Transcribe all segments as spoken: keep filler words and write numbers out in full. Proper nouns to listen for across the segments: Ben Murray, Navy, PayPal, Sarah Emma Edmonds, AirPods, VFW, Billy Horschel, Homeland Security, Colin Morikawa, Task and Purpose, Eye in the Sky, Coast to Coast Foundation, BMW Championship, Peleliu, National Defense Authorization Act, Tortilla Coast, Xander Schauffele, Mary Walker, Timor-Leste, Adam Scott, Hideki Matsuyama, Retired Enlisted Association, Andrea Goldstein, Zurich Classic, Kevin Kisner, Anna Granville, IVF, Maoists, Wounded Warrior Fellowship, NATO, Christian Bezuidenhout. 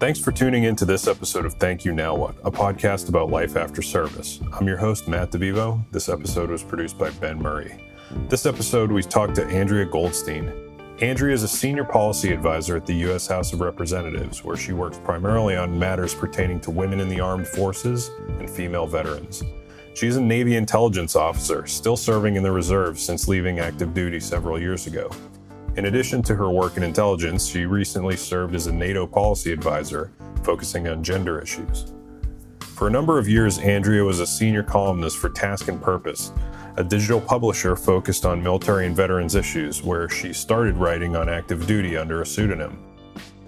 Thanks for tuning in to this episode of Thank You Now What, a podcast about life after service. I'm your host, Matt DeVivo. This episode was produced by Ben Murray. This episode, we talked to Andrea Goldstein. Andrea is a senior policy advisor at the U S House of Representatives, where she works primarily on matters pertaining to women in the armed forces and female veterans. She's a Navy intelligence officer, still serving in the reserves since leaving active duty several years ago. In addition to her work in intelligence, she recently served as a NATO policy advisor, focusing on gender issues. For a number of years, Andrea was a senior columnist for Task and Purpose, a digital publisher focused on military and veterans issues, where she started writing on active duty under a pseudonym.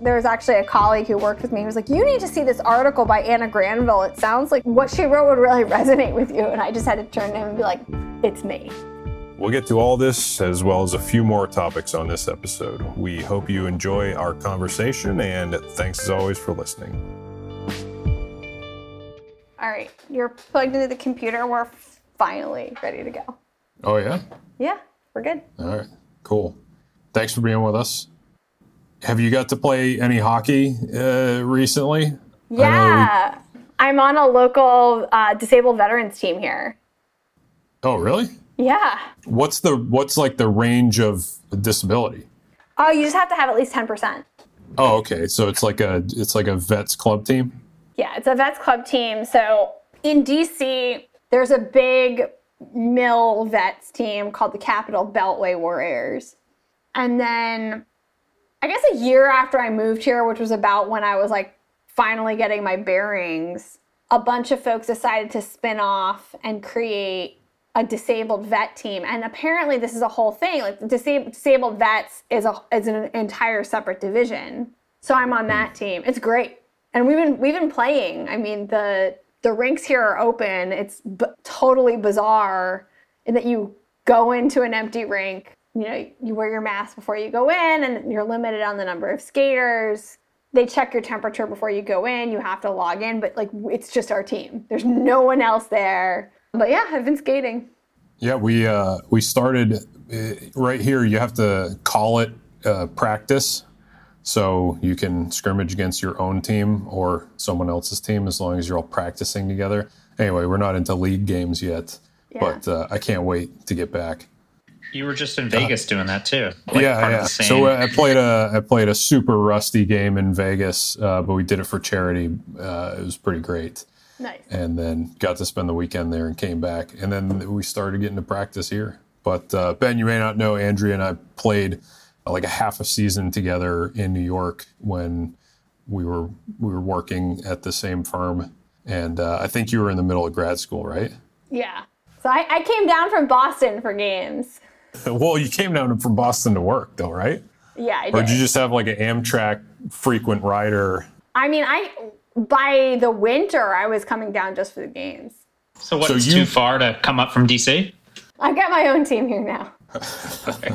There was actually a colleague who worked with me who was like, you need to see this article by Anna Granville. It sounds like what she wrote would really resonate with you. And I just had to turn to him and be like, it's me. We'll get to all this as well as a few more topics on this episode. We hope you enjoy our conversation, and thanks as always for listening. All right, you're plugged into the computer. We're finally ready to go. Oh, yeah? Yeah, we're good. All right, cool. Thanks for being with us. Have you got to play any hockey uh, recently? Yeah, we... I'm on a local uh, disabled veterans team here. Oh, really? Yeah. What's the what's like the range of disability? Oh, you just have to have at least ten percent. Oh, okay. So it's like a it's like a vets club team? Yeah, it's a vets club team. So in D C, there's a big mil vets team called the Capitol Beltway Warriors. And then I guess a year after I moved here, which was about when I was like finally getting my bearings, a bunch of folks decided to spin off and create a disabled vet team. And apparently this is a whole thing. Like disab- disabled vets is a is an entire separate division. So I'm on that team. It's great. And we've been we've been playing. I mean, the the rinks here are open. It's b- totally bizarre in that you go into an empty rink, you know, you wear your mask before you go in, and you're limited on the number of skaters. They check your temperature before you go in. You have to log in, but like it's just our team. There's no one else there. But yeah, I've been skating. Yeah, we uh, we started uh, right here. You have to call it uh, practice. So you can scrimmage against your own team or someone else's team as long as you're all practicing together. Anyway, we're not into league games yet, yeah. but uh, I can't wait to get back. You were just in Vegas uh, doing that too. Like yeah, yeah. So I played a I played a super rusty game in Vegas, uh, but we did it for charity. Uh, it was pretty great. Nice. And then got to spend the weekend there and came back. And then we started getting to practice here. But uh, Ben, you may not know, Andrea and I played uh, like a half a season together in New York when we were we were working at the same firm. And uh, I think you were in the middle of grad school, right? Yeah. So I, I came down from Boston for games. Well, you came down from Boston to work, though, right? Yeah, I did. Or did you just have like an Amtrak frequent rider? I mean, I... By the winter, I was coming down just for the games. So what's so you, too far to come up from D C? I've got my own team here now. Okay.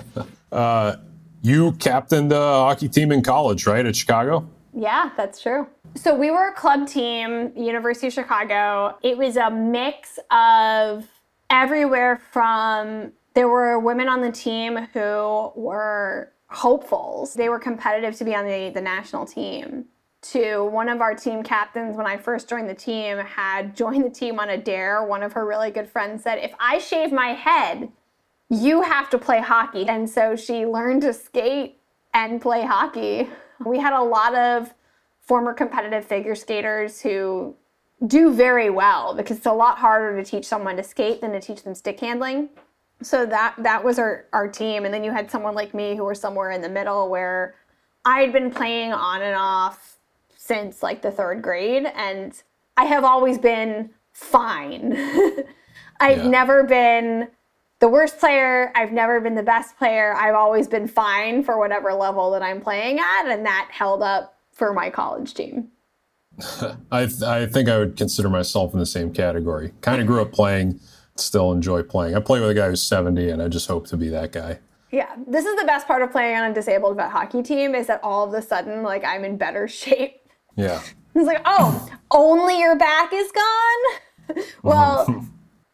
uh, you captained a hockey team in college, right, at Chicago? Yeah, that's true. So we were a club team, University of Chicago. It was a mix of everywhere from... There were women on the team who were hopefuls. They were competitive to be on the, the national team. To one of our team captains when I first joined the team had joined the team on a dare. One of her really good friends said, if I shave my head, you have to play hockey. And so she learned to skate and play hockey. We had a lot of former competitive figure skaters who do very well because it's a lot harder to teach someone to skate than to teach them stick handling. So that that was our, our team. And then you had someone like me who were somewhere in the middle where I'd been playing on and off since like the third grade, and I have always been fine. I've yeah. never been the worst player. I've never been the best player. I've always been fine for whatever level that I'm playing at, and that held up for my college team. I th- I think I would consider myself in the same category. Kind of grew up playing, still enjoy playing. I play with a guy who's seventy, and I just hope to be that guy. Yeah, this is the best part of playing on a disabled vet hockey team is that all of a sudden, like, I'm in better shape. Yeah. It's like, oh, only your back is gone? Well,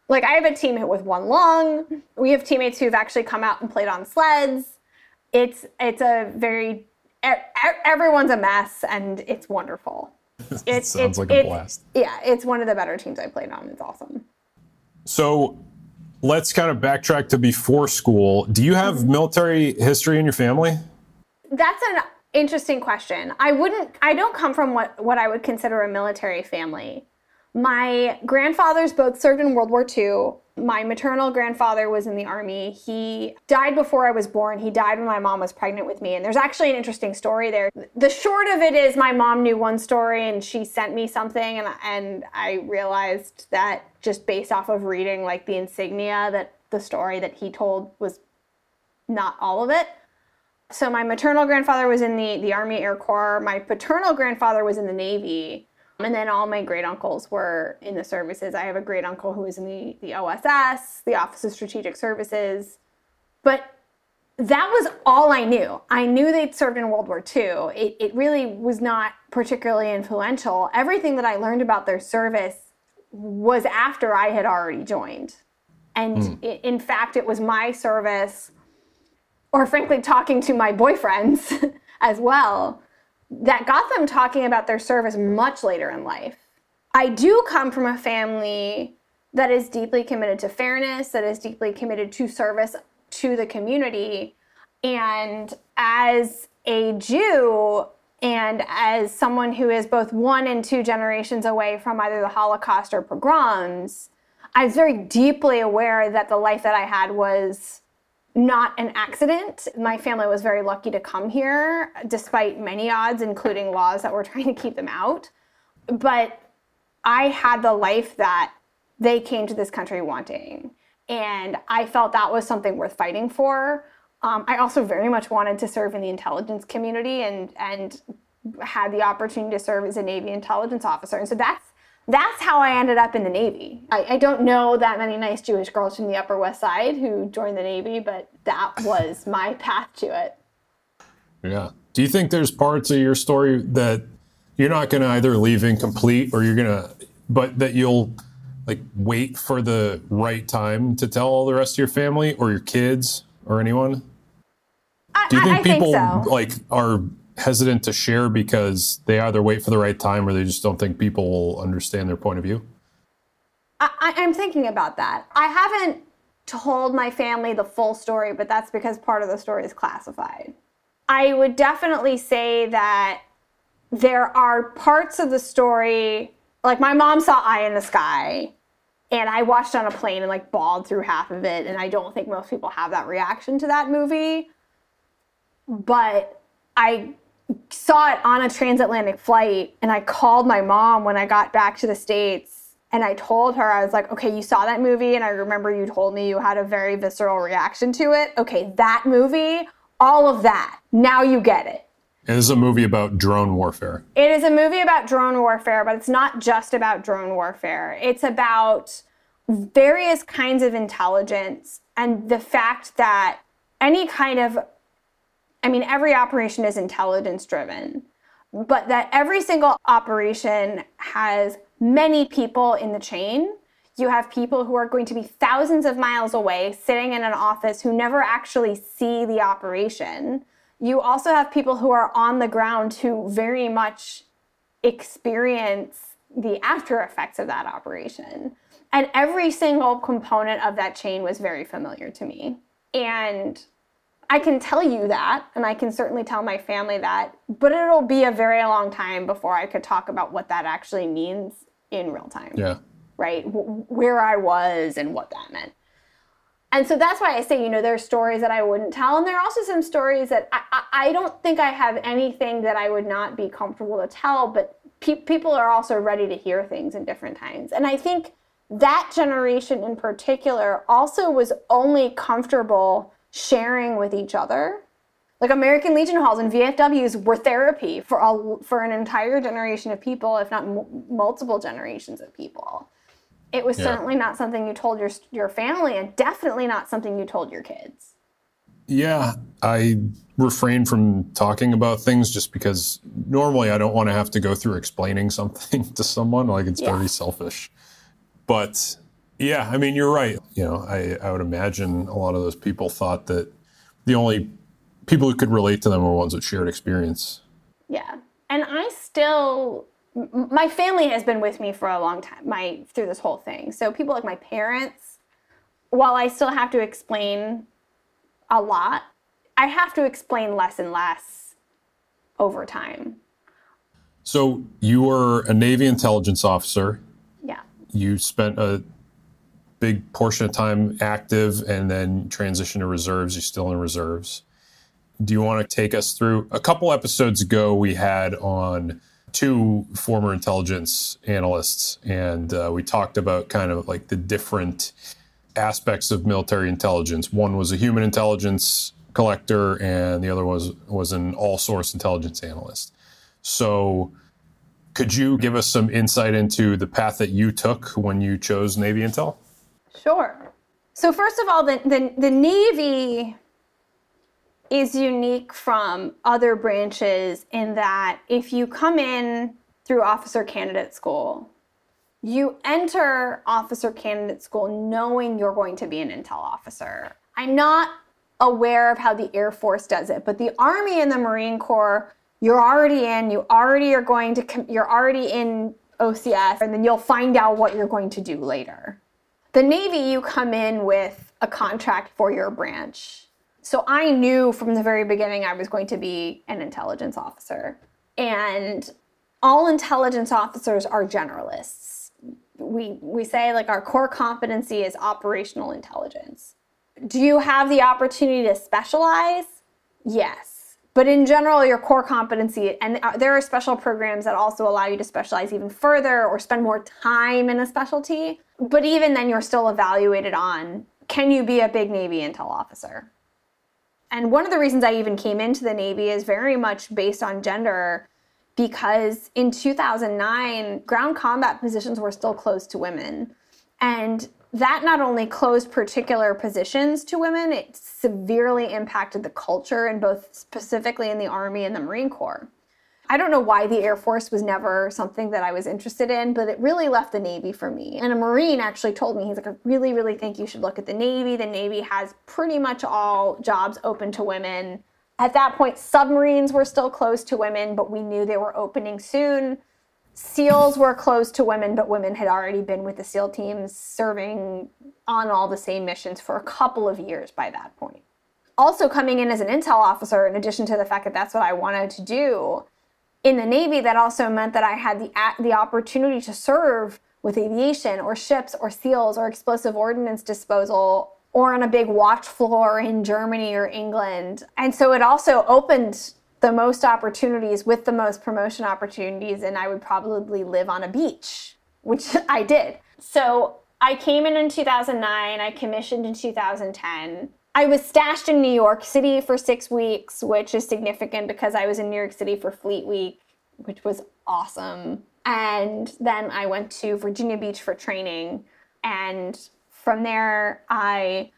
like I have a teammate with one lung. We have teammates who've actually come out and played on sleds. it's it's a very everyone's a mess, and it's wonderful. It, it sounds it, like a it, blast. Yeah, it's one of the better teams I played on. It's awesome. So let's kind of backtrack to before school. Do you have military history in your family? That's an interesting question. I wouldn't. I don't come from what, what I would consider a military family. My grandfathers both served in World War Two. My maternal grandfather was in the Army. He died before I was born. He died when my mom was pregnant with me. And there's actually an interesting story there. The short of it is my mom knew one story and she sent me something. And, and I realized that just based off of reading like the insignia that the story that he told was not all of it. So my maternal grandfather was in the, the Army Air Corps. My paternal grandfather was in the Navy. And then all my great uncles were in the services. I have a great uncle who was in the, the O S S, the Office of Strategic Services. But that was all I knew. I knew they'd served in World War Two. It, it really was not particularly influential. Everything that I learned about their service was after I had already joined. And mm. it, in fact, it was my service, or frankly, talking to my boyfriends as well, that got them talking about their service much later in life. I do come from a family that is deeply committed to fairness, that is deeply committed to service to the community. And as a Jew, and as someone who is both one and two generations away from either the Holocaust or pogroms, I was very deeply aware that the life that I had was not an accident. My family was very lucky to come here, despite many odds, including laws that were trying to keep them out. But I had the life that they came to this country wanting. And I felt that was something worth fighting for. Um, I also very much wanted to serve in the intelligence community and and had the opportunity to serve as a Navy intelligence officer. And so that's That's how I ended up in the Navy. I, I don't know that many nice Jewish girls from the Upper West Side who joined the Navy, but that was my path to it. Yeah. Do you think there's parts of your story that you're not going to either leave incomplete or you're going to, but that you'll like wait for the right time to tell all the rest of your family or your kids or anyone? I, Do you think I, I people think so. like are... hesitant to share because they either wait for the right time or they just don't think people will understand their point of view? I, I'm thinking about that. I haven't told my family the full story, but that's because part of the story is classified. I would definitely say that there are parts of the story, like my mom saw Eye in the Sky and I watched on a plane and like bawled through half of it. And I don't think most people have that reaction to that movie, but I saw it on a transatlantic flight, and I called my mom when I got back to the States, and I told her, I was like, okay, you saw that movie, and I remember you told me you had a very visceral reaction to it. Okay, that movie, all of that, now you get it. It is a movie about drone warfare. It is a movie about drone warfare, but it's not just about drone warfare. It's about various kinds of intelligence and the fact that any kind of I mean, every operation is intelligence driven, but that every single operation has many people in the chain. You have people who are going to be thousands of miles away sitting in an office who never actually see the operation. You also have people who are on the ground who very much experience the after effects of that operation. And every single component of that chain was very familiar to me. And I can tell you that, and I can certainly tell my family that, but it'll be a very long time before I could talk about what that actually means in real time. Yeah. Right? W- where I was and what that meant. And so that's why I say, you know, there are stories that I wouldn't tell, and there are also some stories that I, I-, I don't think I have anything that I would not be comfortable to tell, but pe- people are also ready to hear things in different times. And I think that generation in particular also was only comfortable sharing with each other. Like American Legion halls and V F Ws were therapy for all, for an entire generation of people, if not m- multiple generations of people. It was yeah. certainly not something you told your your family, and definitely not something you told your kids. Yeah, I refrain from talking about things just because normally I don't want to have to go through explaining something to someone. Like it's yeah. very selfish. But yeah, I mean, you're right. You know, I, I would imagine a lot of those people thought that the only people who could relate to them were ones with shared experience. Yeah. And I still, my family has been with me for a long time, my through this whole thing. So people like my parents, while I still have to explain a lot, I have to explain less and less over time. So you were a Navy intelligence officer. Yeah. You spent a big portion of time active and then transitioned to reserves. You're still in reserves. Do you want to take us through? A couple episodes ago, we had on two former intelligence analysts, and uh, we talked about kind of like the different aspects of military intelligence. One was a human intelligence collector, and the other was, was an all-source intelligence analyst. So could you give us some insight into the path that you took when you chose Navy Intel? Sure. So first of all, the, the, the Navy is unique from other branches in that if you come in through officer candidate school, you enter officer candidate school knowing you're going to be an intel officer. I'm not aware of how the Air Force does it, but the Army and the Marine Corps, you're already in, you already are going to, you're already in O C S, and then you'll find out what you're going to do later. The Navy, you come in with a contract for your branch. So I knew from the very beginning I was going to be an intelligence officer. And all intelligence officers are generalists. We we say like our core competency is operational intelligence. Do you have the opportunity to specialize? Yes. But in general, your core competency, and there are special programs that also allow you to specialize even further or spend more time in a specialty. But even then, you're still evaluated on, can you be a big Navy intel officer? And one of the reasons I even came into the Navy is very much based on gender, because in two thousand nine, ground combat positions were still closed to women. And that not only closed particular positions to women, it severely impacted the culture, and both specifically in the Army and the Marine Corps. I don't know why the Air Force was never something that I was interested in, but it really left the Navy for me. And a Marine actually told me, he's like, I really, really think you should look at the Navy. The Navy has pretty much all jobs open to women. At that point, submarines were still closed to women, but we knew they were opening soon. SEALs were closed to women, but women had already been with the SEAL teams serving on all the same missions for a couple of years by that point. Also coming in as an intel officer, in addition to the fact that that's what I wanted to do, in the Navy, that also meant that I had the the opportunity to serve with aviation or ships or SEALs or explosive ordnance disposal or on a big watch floor in Germany or England. And so it also opened the most opportunities with the most promotion opportunities, and I would probably live on a beach, which I did. So I came in in two thousand nine, I commissioned in two thousand ten. I was stashed in New York City for six weeks, which is significant because I was in New York City for Fleet Week, which was awesome. And then I went to Virginia Beach for training. And from there, I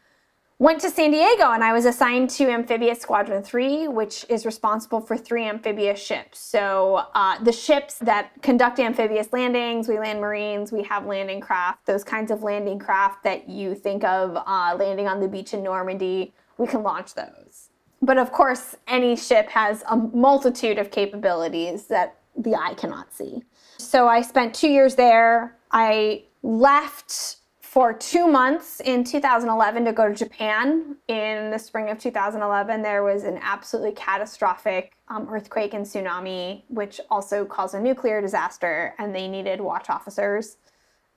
went to San Diego, and I was assigned to Amphibious Squadron three, which is responsible for three amphibious ships. So uh, the ships that conduct amphibious landings, we land Marines, we have landing craft, those kinds of landing craft that you think of uh, landing on the beach in Normandy, we can launch those. But of course, any ship has a multitude of capabilities that the eye cannot see. So I spent two years there. I left for two months in two thousand eleven to go to Japan. In the spring of two thousand eleven, there was an absolutely catastrophic um, earthquake and tsunami, which also caused a nuclear disaster, and they needed watch officers.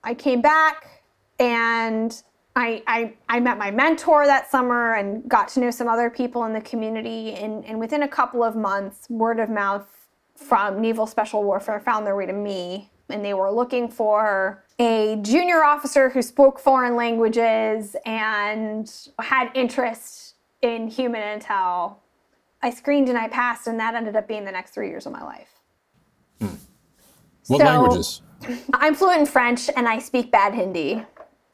I came back, and I, I, I met my mentor that summer and got to know some other people in the community. And, and within a couple of months, word of mouth from Naval Special Warfare found their way to me, and they were looking for a junior officer who spoke foreign languages and had interest in human intel. I screened and I passed, and that ended up being the next three years of my life. Hmm. What so, languages? I'm fluent in French, and I speak bad Hindi.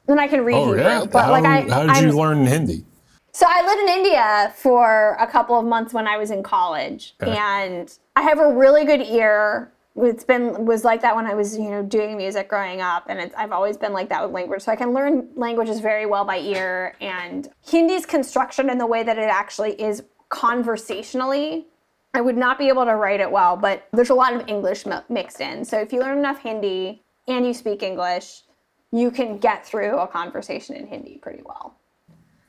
And I can read oh, Hebrew. Yeah? But how, like I, how did I'm, you learn Hindi? So I lived in India for a couple of months when I was in college. Okay. And I have a really good ear. It's been was like that when I was, you know, doing music growing up, and it's, I've always been like that with language. So I can learn languages very well by ear, and Hindi's construction and the way that it actually is conversationally, I would not be able to write it well, but there's a lot of English mi- mixed in. So if you learn enough Hindi and you speak English, you can get through a conversation in Hindi pretty well.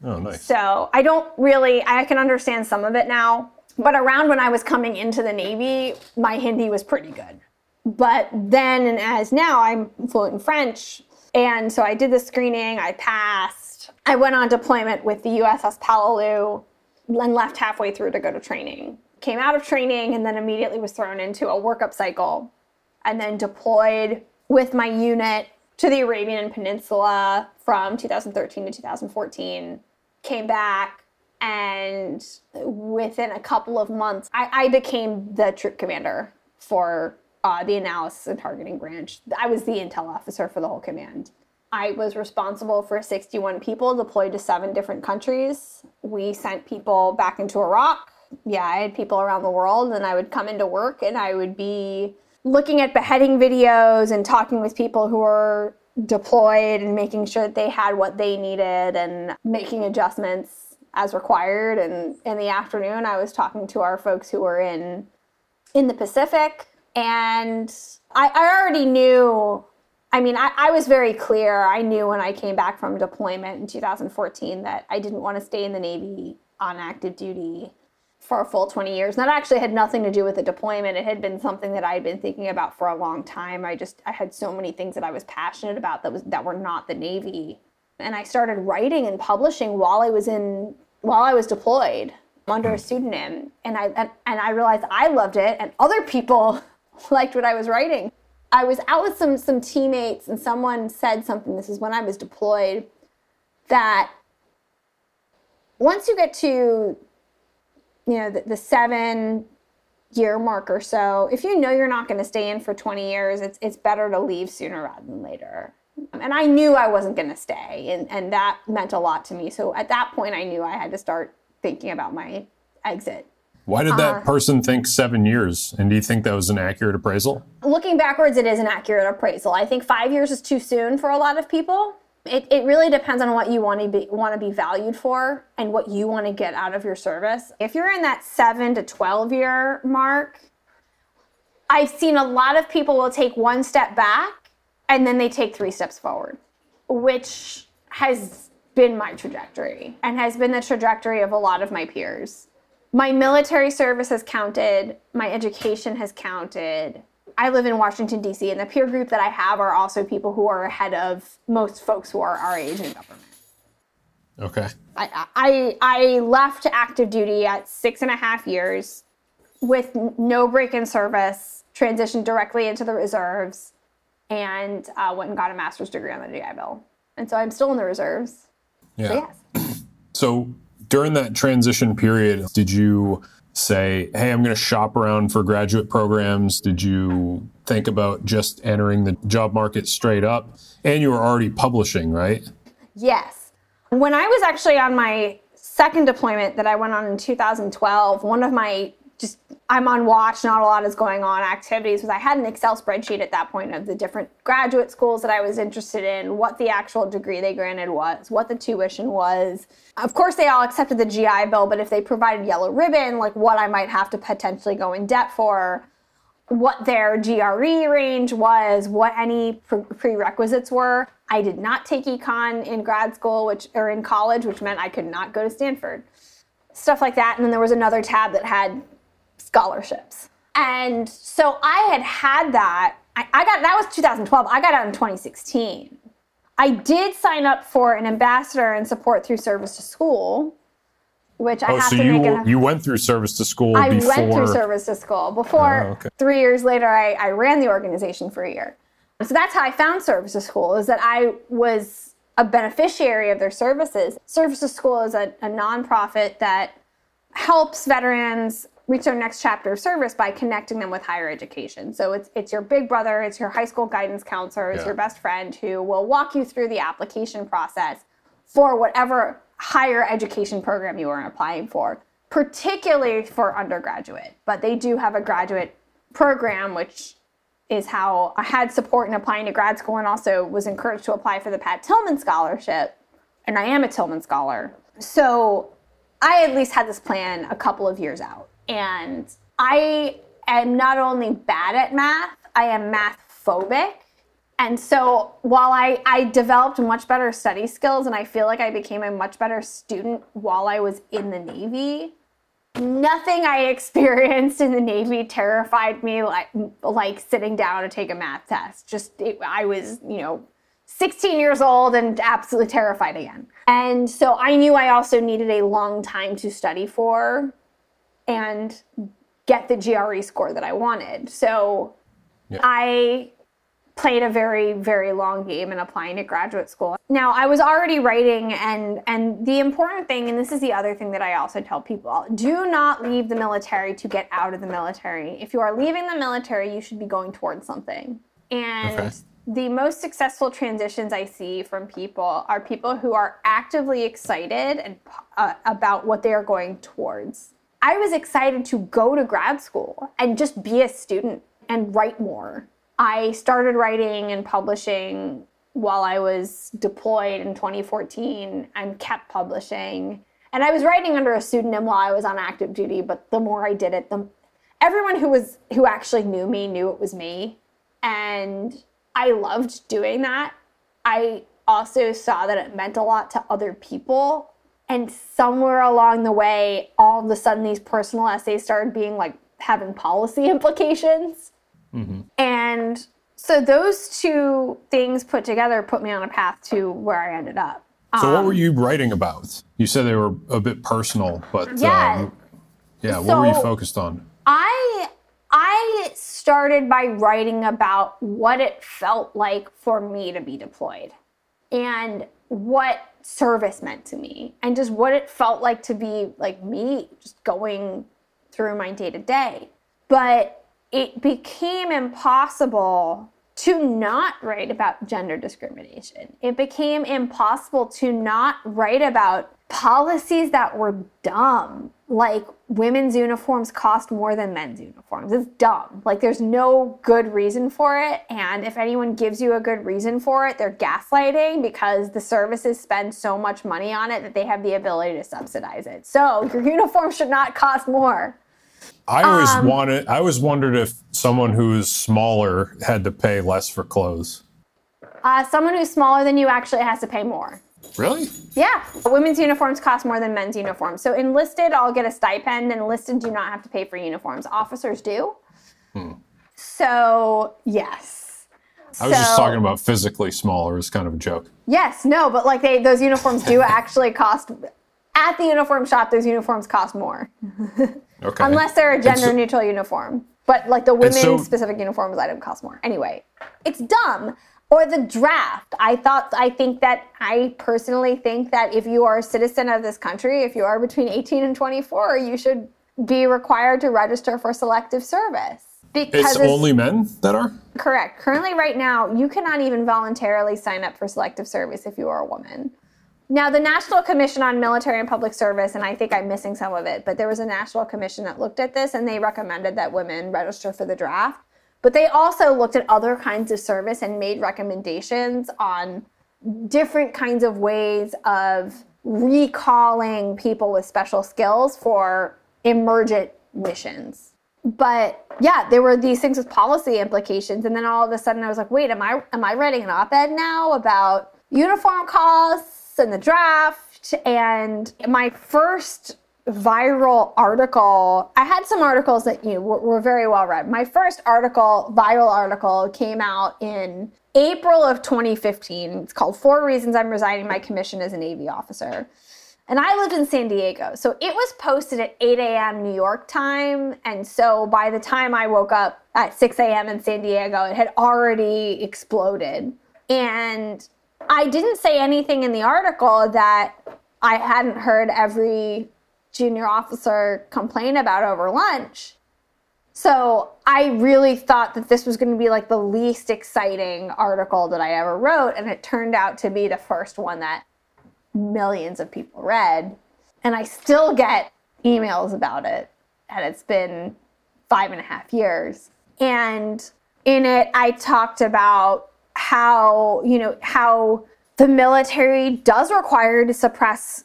Oh, nice. So I don't really, I can understand some of it now, but around when I was coming into the Navy, my Hindi was pretty good. But then and as now, I'm fluent in French. And so I did the screening, I passed. I went on deployment with the U S S Palau and left halfway through to go to training. Came out of training and then immediately was thrown into a workup cycle and then deployed with my unit to the Arabian Peninsula from two thousand thirteen to two thousand fourteen. Came back, and within a couple of months, I, I became the troop commander for uh, the analysis and targeting branch. I was the intel officer for the whole command. I was responsible for sixty-one people deployed to seven different countries. We sent people back into Iraq. Yeah, I had people around the world, and I would come into work and I would be looking at beheading videos and talking with people who were deployed and making sure that they had what they needed and making adjustments as required. And in the afternoon, I was talking to our folks who were in in the Pacific. And I, I already knew, I mean, I, I was very clear. I knew when I came back from deployment in two thousand fourteen that I didn't want to stay in the Navy on active duty for a full twenty years. And that actually had nothing to do with the deployment. It had been something that I had been thinking about for a long time. I just, I had so many things that I was passionate about that was that were not the Navy. And I started writing and publishing while I was in, while I was deployed under a pseudonym. And I, and, and I realized I loved it and other people liked what I was writing. I was out with some, some teammates and someone said something, this is when I was deployed, that once you get to you know, the, the seven year mark or so, if you know you're not going to stay in for twenty years, it's it's better to leave sooner rather than later. And I knew I wasn't going to stay, and, and that meant a lot to me. So at that point, I knew I had to start thinking about my exit. Why did that uh, person think seven years? And do you think that was an accurate appraisal? Looking backwards, it is an accurate appraisal. I think five years is too soon for a lot of people. It it really depends on what you want to be want to be valued for and what you want to get out of your service. If you're in that seven to twelve year mark, I've seen a lot of people will take one step back and then they take three steps forward, which has been my trajectory and has been the trajectory of a lot of my peers. My military service has counted, my education has counted. I live in Washington, D C, and the peer group that I have are also people who are ahead of most folks who are our age in government. Okay. I, I I left active duty at six and a half years with no break in service, transitioned directly into the reserves, and uh, went and got a master's degree on the G I Bill. And so I'm still in the reserves. Yeah. So, yes. So during that transition period, did you say, hey, I'm going to shop around for graduate programs? Did you think about just entering the job market straight up? And you were already publishing, right? Yes. When I was actually on my second deployment that I went on in two thousand twelve, one of my just, I'm on watch, not a lot is going on activities, was I had an Excel spreadsheet at that point of the different graduate schools that I was interested in, what the actual degree they granted was, what the tuition was. Of course, they all accepted the G I Bill, but if they provided yellow ribbon, like what I might have to potentially go in debt for, what their G R E range was, what any pre- prerequisites were. I did not take econ in grad school, which or in college, which meant I could not go to Stanford. Stuff like that. And then there was another tab that had scholarships. And so I had had that. I, I got, that was two thousand twelve. I got out in twenty sixteen. I did sign up for an ambassador and support through Service to School, which I oh, have so to you, make an, you went through Service to School I before? I went through Service to School. Before, oh, okay. Three years later, I, I ran the organization for a year. So that's how I found Service to School, is that I was a beneficiary of their services. Service to School is a, a nonprofit that helps veterans reach their next chapter of service by connecting them with higher education. So it's it's your big brother, it's your high school guidance counselor, it's yeah. your best friend who will walk you through the application process for whatever higher education program you are applying for, particularly for undergraduate. But they do have a graduate program, which is how I had support in applying to grad school and also was encouraged to apply for the Pat Tillman Scholarship. And I am a Tillman Scholar. So I at least had this plan a couple of years out. And I am not only bad at math, I am math phobic. And so while I, I developed much better study skills, and I feel like I became a much better student while I was in the Navy, nothing I experienced in the Navy terrified me like, like sitting down to take a math test. Just it, I was, you know, sixteen years old and absolutely terrified again. And so I knew I also needed a long time to study for and get the G R E score that I wanted. So yeah. I played a very, very long game in applying to graduate school. Now, I was already writing, and and the important thing, and this is the other thing that I also tell people, do not leave the military to get out of the military. If you are leaving the military, you should be going towards something. And okay. the most successful transitions I see from people are people who are actively excited and uh, about what they are going towards. I was excited to go to grad school and just be a student and write more. I started writing and publishing while I was deployed in twenty fourteen and kept publishing. And I was writing under a pseudonym while I was on active duty, but the more I did it, the everyone who was who actually knew me knew it was me. And I loved doing that. I also saw that it meant a lot to other people. And somewhere along the way, all of a sudden these personal essays started being like having policy implications. Mm-hmm. And so those two things put together put me on a path to where I ended up. So um, what were you writing about? You said they were a bit personal, but yeah, um, yeah so what were you focused on? I I started by writing about what it felt like for me to be deployed and what service meant to me and just what it felt like to be like me just going through my day to day. But it became impossible to not write about gender discrimination. It became impossible to not write about policies that were dumb, like women's uniforms cost more than men's uniforms. It's dumb. Like, there's no good reason for it. And if anyone gives you a good reason for it, they're gaslighting because the services spend so much money on it that they have the ability to subsidize it. So your uniform should not cost more. I always um, wanted. I always wondered if someone who's smaller had to pay less for clothes. Uh, someone who's smaller than you actually has to pay more. Really? Yeah. Women's uniforms cost more than men's uniforms. So enlisted, I'll get a stipend. Enlisted do not have to pay for uniforms. Officers do. Hmm. So, yes. I was so, just talking about physically smaller. It's kind of a joke. Yes. No, but like they, those uniforms do actually cost... At the uniform shop, those uniforms cost more. Okay. Unless they're a gender-neutral so, uniform. But, like, the women's-specific so, uniforms item costs more. Anyway, it's dumb. Or the draft. I thought, I think that, I personally think that if you are a citizen of this country, if you are between eighteen and twenty-four, you should be required to register for selective service. Because it's, it's only men that are? Correct. Currently, right now, you cannot even voluntarily sign up for selective service if you are a woman. Now, the National Commission on Military and Public Service, and I think I'm missing some of it, but there was a National Commission that looked at this, and they recommended that women register for the draft. But they also looked at other kinds of service and made recommendations on different kinds of ways of recalling people with special skills for emergent missions. But yeah, there were these things with policy implications, and then all of a sudden I was like, wait, am I am I writing an op-ed now about uniform costs and the draft? And my first viral article, I had some articles that you know, were, were very well read. My first article, viral article, came out in April of twenty fifteen. It's called Four Reasons I'm Resigning My Commission as a Navy Officer. And I lived in San Diego. So it was posted at eight a.m. New York time. And so by the time I woke up at six a.m. in San Diego, it had already exploded. And I didn't say anything in the article that I hadn't heard every junior officer complain about over lunch. So I really thought that this was going to be like the least exciting article that I ever wrote. And it turned out to be the first one that millions of people read. And I still get emails about it. And it's been five and a half years. And in it, I talked about how, you know, how the military does require to suppress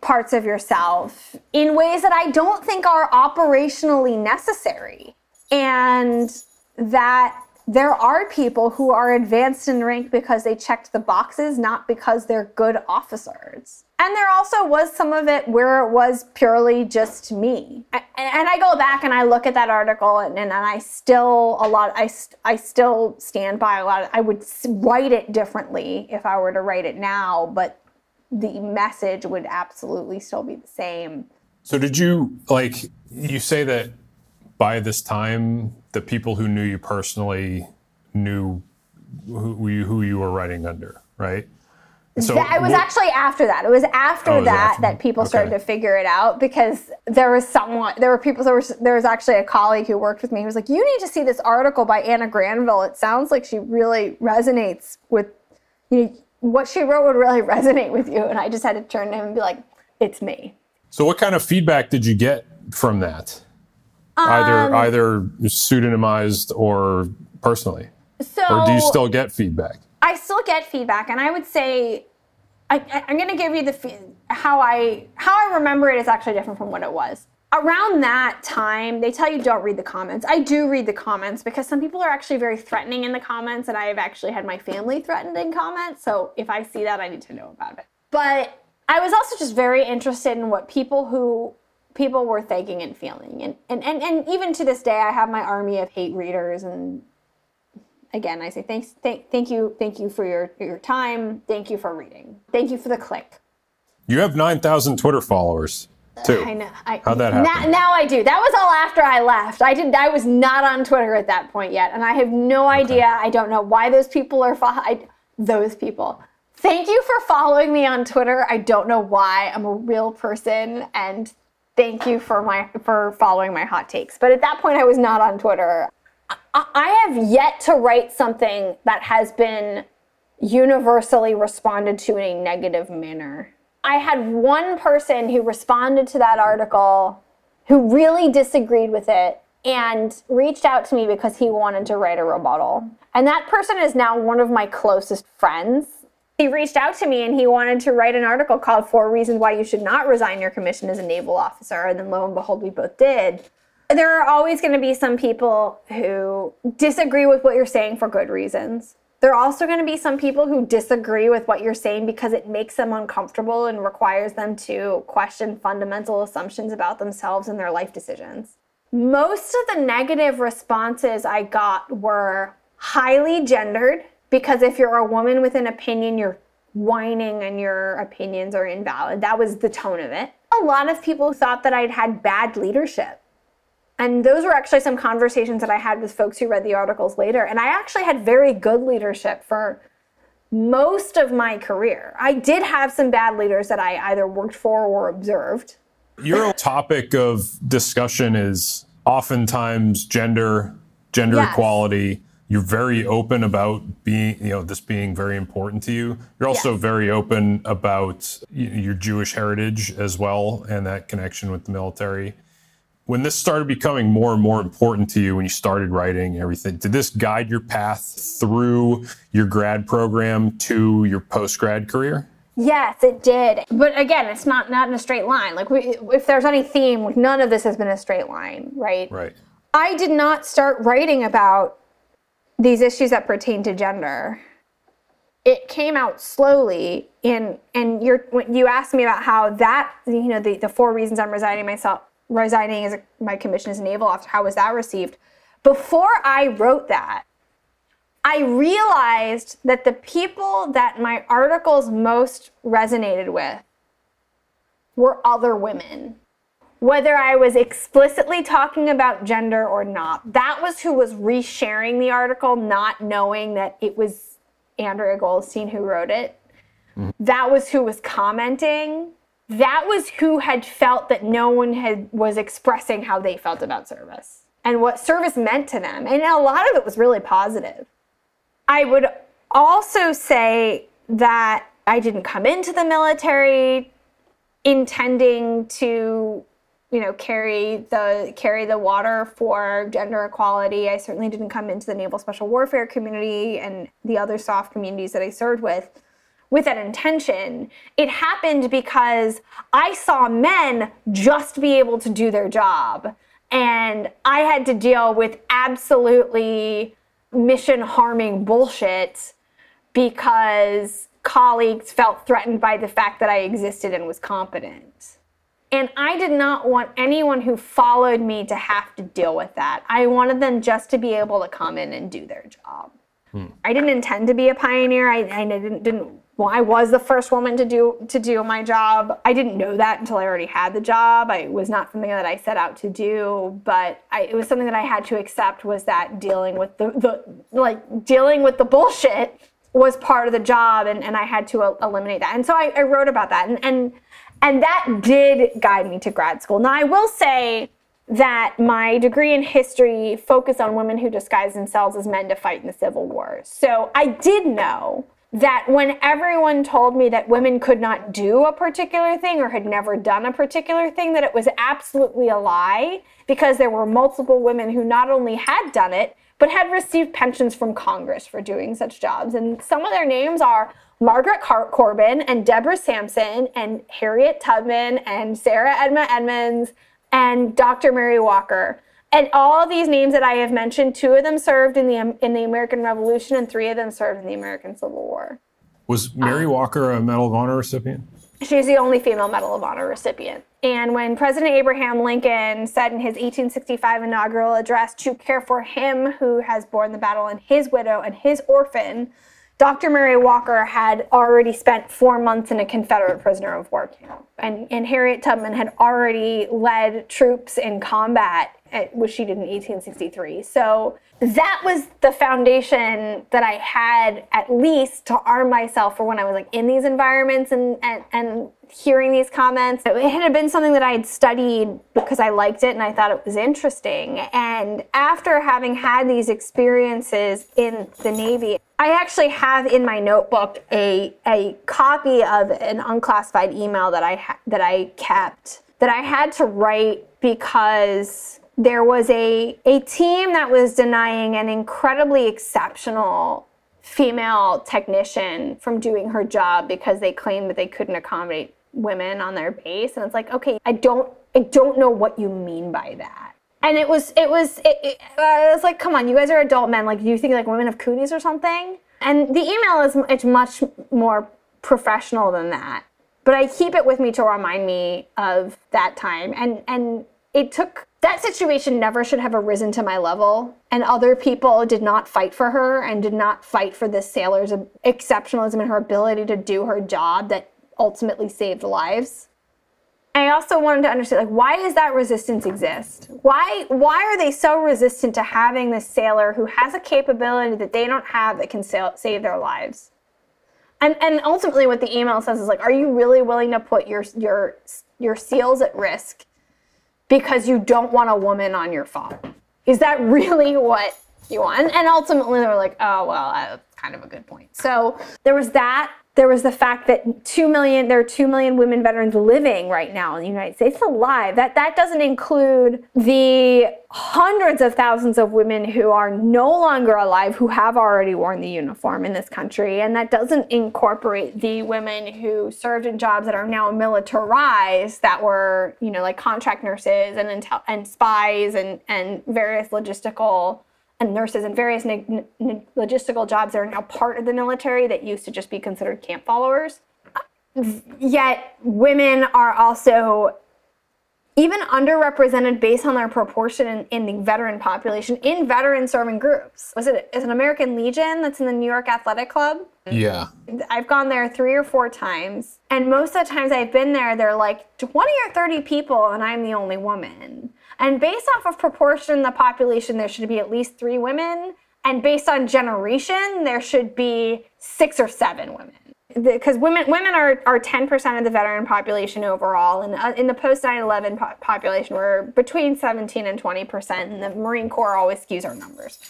parts of yourself in ways that I don't think are operationally necessary. And that there are people who are advanced in rank because they checked the boxes, not because they're good officers. And there also was some of it where it was purely just me. And, and I go back and I look at that article and, and I still a lot, I, I still stand by a lot. Of, I would write it differently if I were to write it now, but the message would absolutely still be the same. So did you, like, you say that by this time, the people who knew you personally knew who you, who you were writing under, right? So that, it was what, actually after that. It was after oh, that after, that people okay. started to figure it out, because there was someone, there were people, there was, there was actually a colleague who worked with me who was like, you need to see this article by Anna Granville. It sounds like she really resonates with, you know, what she wrote would really resonate with you. And I just had to turn to him and be like, it's me. So what kind of feedback did you get from that? Um, either either pseudonymized or personally? So or do you still get feedback? I still get feedback. And I would say, I, I, I'm going to give you the fee- how I how I remember it is actually different from what it was. Around that time, they tell you don't read the comments. I do read the comments because some people are actually very threatening in the comments, and I have actually had my family threatened in comments. So if I see that, I need to know about it. But I was also just very interested in what people who people were thinking and feeling. And, and, and, and even to this day, I have my army of hate readers. And again, I say, thanks, thank, thank you. Thank you for your, your time. Thank you for reading. Thank you for the click. You have nine thousand Twitter followers. Too. I know. I, How'd that happen? Now, now I do. That was all after I left. I didn't. I was not on Twitter at that point yet, and I have no idea. Okay. I don't know why those people are fo- I, those people. Thank you for following me on Twitter. I don't know why. I'm a real person, and thank you for my for following my hot takes. But at that point, I was not on Twitter. I, I have yet to write something that has been universally responded to in a negative manner. I had one person who responded to that article who really disagreed with it and reached out to me because he wanted to write a rebuttal. And that person is now one of my closest friends. He reached out to me and he wanted to write an article called Four Reasons Why You Should Not Resign Your Commission as a Naval Officer. And then lo and behold, we both did. There are always going to be some people who disagree with what you're saying for good reasons. There are also going to be some people who disagree with what you're saying because it makes them uncomfortable and requires them to question fundamental assumptions about themselves and their life decisions. Most of the negative responses I got were highly gendered, because if you're a woman with an opinion, you're whining and your opinions are invalid. That was the tone of it. A lot of people thought that I'd had bad leadership. And those were actually some conversations that I had with folks who read the articles later. And I actually had very good leadership for most of my career. I did have some bad leaders that I either worked for or observed. Your topic of discussion is oftentimes gender, gender yes. equality. You're very open about being, you know, this being very important to you. You're also yes. very open about your Jewish heritage as well and that connection with the military. When this started becoming more and more important to you, when you started writing and everything, did this guide your path through your grad program to your post-grad career? Yes, it did. But again, it's not, not in a straight line. Like, we, if there's any theme, like, none of this has been a straight line, right? Right. I did not start writing about these issues that pertain to gender. It came out slowly, and and you're, you asked me about how that, you know, the, the four reasons I'm resigning myself, resigning as a, my commission as a naval officer, how was that received? Before I wrote that, I realized that the people that my articles most resonated with were other women. Whether I was explicitly talking about gender or not, that was who was resharing the article, not knowing that it was Andrea Goldstein who wrote it. Mm-hmm. That was who was commenting. That was who had felt that no one had was expressing how they felt about service and what service meant to them. And a lot of it was really positive. I would also say that I didn't come into the military intending to, you know, carry the carry the water for gender equality. I certainly didn't come into the Naval Special Warfare community and the other soft communities that I served with with that intention. It happened because I saw men just be able to do their job. And I had to deal with absolutely mission-harming bullshit because colleagues felt threatened by the fact that I existed and was competent. And I did not want anyone who followed me to have to deal with that. I wanted them just to be able to come in and do their job. Hmm. I didn't intend to be a pioneer. I, I didn't, didn't well, I was the first woman to do to do my job. I didn't know that until I already had the job. I, it was not something that I set out to do, but I, it was something that I had to accept, was that dealing with the, the like dealing with the bullshit was part of the job, and, and I had to el- eliminate that. And so I, I wrote about that. And, and and that did guide me to grad school. Now, I will say that my degree in history focused on women who disguised themselves as men to fight in the Civil War. So I did know that when everyone told me that women could not do a particular thing or had never done a particular thing, that it was absolutely a lie, because there were multiple women who not only had done it, but had received pensions from Congress for doing such jobs. And some of their names are Margaret Car- Corbin and Deborah Sampson and Harriet Tubman and Sarah Emma Edmonds and Doctor Mary Walker. And all these names that I have mentioned, two of them served in the in the American Revolution and three of them served in the American Civil War. Was Mary um, Walker a Medal of Honor recipient? She's the only female Medal of Honor recipient. And when President Abraham Lincoln said in his eighteen sixty-five inaugural address to care for him who has borne the battle and his widow and his orphan, Doctor Mary Walker had already spent four months in a Confederate prisoner of war camp. And, and Harriet Tubman had already led troops in combat, at, which she did in eighteen sixty-three. So that was the foundation that I had, at least, to arm myself for when I was like in these environments and, and, and hearing these comments. It had been something that I had studied because I liked it and I thought it was interesting. And after having had these experiences in the Navy, I actually have in my notebook a a copy of an unclassified email that I ha- that I kept that I had to write because there was a a team that was denying an incredibly exceptional female technician from doing her job because they claimed that they couldn't accommodate women on their base. And it's like, okay, I don't I don't know what you mean by that. And it was, it was, it, it, uh, I was like, come on, you guys are adult men. Like, do you think like women have cooties or something? And the email is, it's much more professional than that. But I keep it with me to remind me of that time. And, and it took, that situation never should have arisen to my level. And other people did not fight for her and did not fight for this sailor's exceptionalism and her ability to do her job that ultimately saved lives. I also wanted to understand, like, why does that resistance exist? Why why are they so resistant to having this sailor who has a capability that they don't have that can sa- save their lives? And and ultimately what the email says is, like, are you really willing to put your your your SEALs at risk because you don't want a woman on your farm? Is that really what you want? And, and ultimately they were like, oh, well, that's kind of a good point. So there was that. There was the fact that two million, there are two million women veterans living right now in the United States alive. That that doesn't include the hundreds of thousands of women who are no longer alive, who have already worn the uniform in this country. And that doesn't incorporate the women who served in jobs that are now militarized, that were, you know, like contract nurses and intel- and spies and, and various logistical and nurses and various n- n- logistical jobs that are now part of the military that used to just be considered camp followers. Yet women are also even underrepresented based on their proportion in, in the veteran population, in veteran serving groups. Was it is an American Legion that's in the New York Athletic Club? Yeah. I've gone there three or four times. And most of the times I've been there, they're like twenty or thirty people and I'm the only woman. And based off of proportion in the population, there should be at least three women. And based on generation, there should be six or seven women. Because women women are, are ten percent of the veteran population overall. And in the post nine eleven po- population, we're between seventeen and twenty percent. And the Marine Corps always skews our numbers.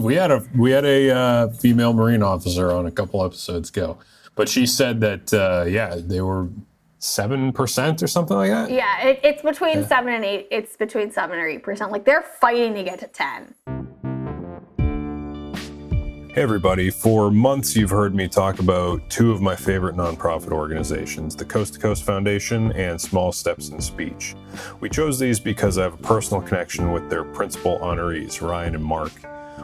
we had a we had a uh, female Marine officer on a couple episodes ago. But she said that, uh, yeah, they were seven percent or something like that? Yeah, it, it's between yeah. seven and eight. It's between seven or eight percent. Like, they're fighting to get to ten. Hey everybody, for months you've heard me talk about two of my favorite nonprofit organizations, the Coast to Coast Foundation and Small Steps in Speech. We chose these because I have a personal connection with their principal honorees, Ryan and Mark.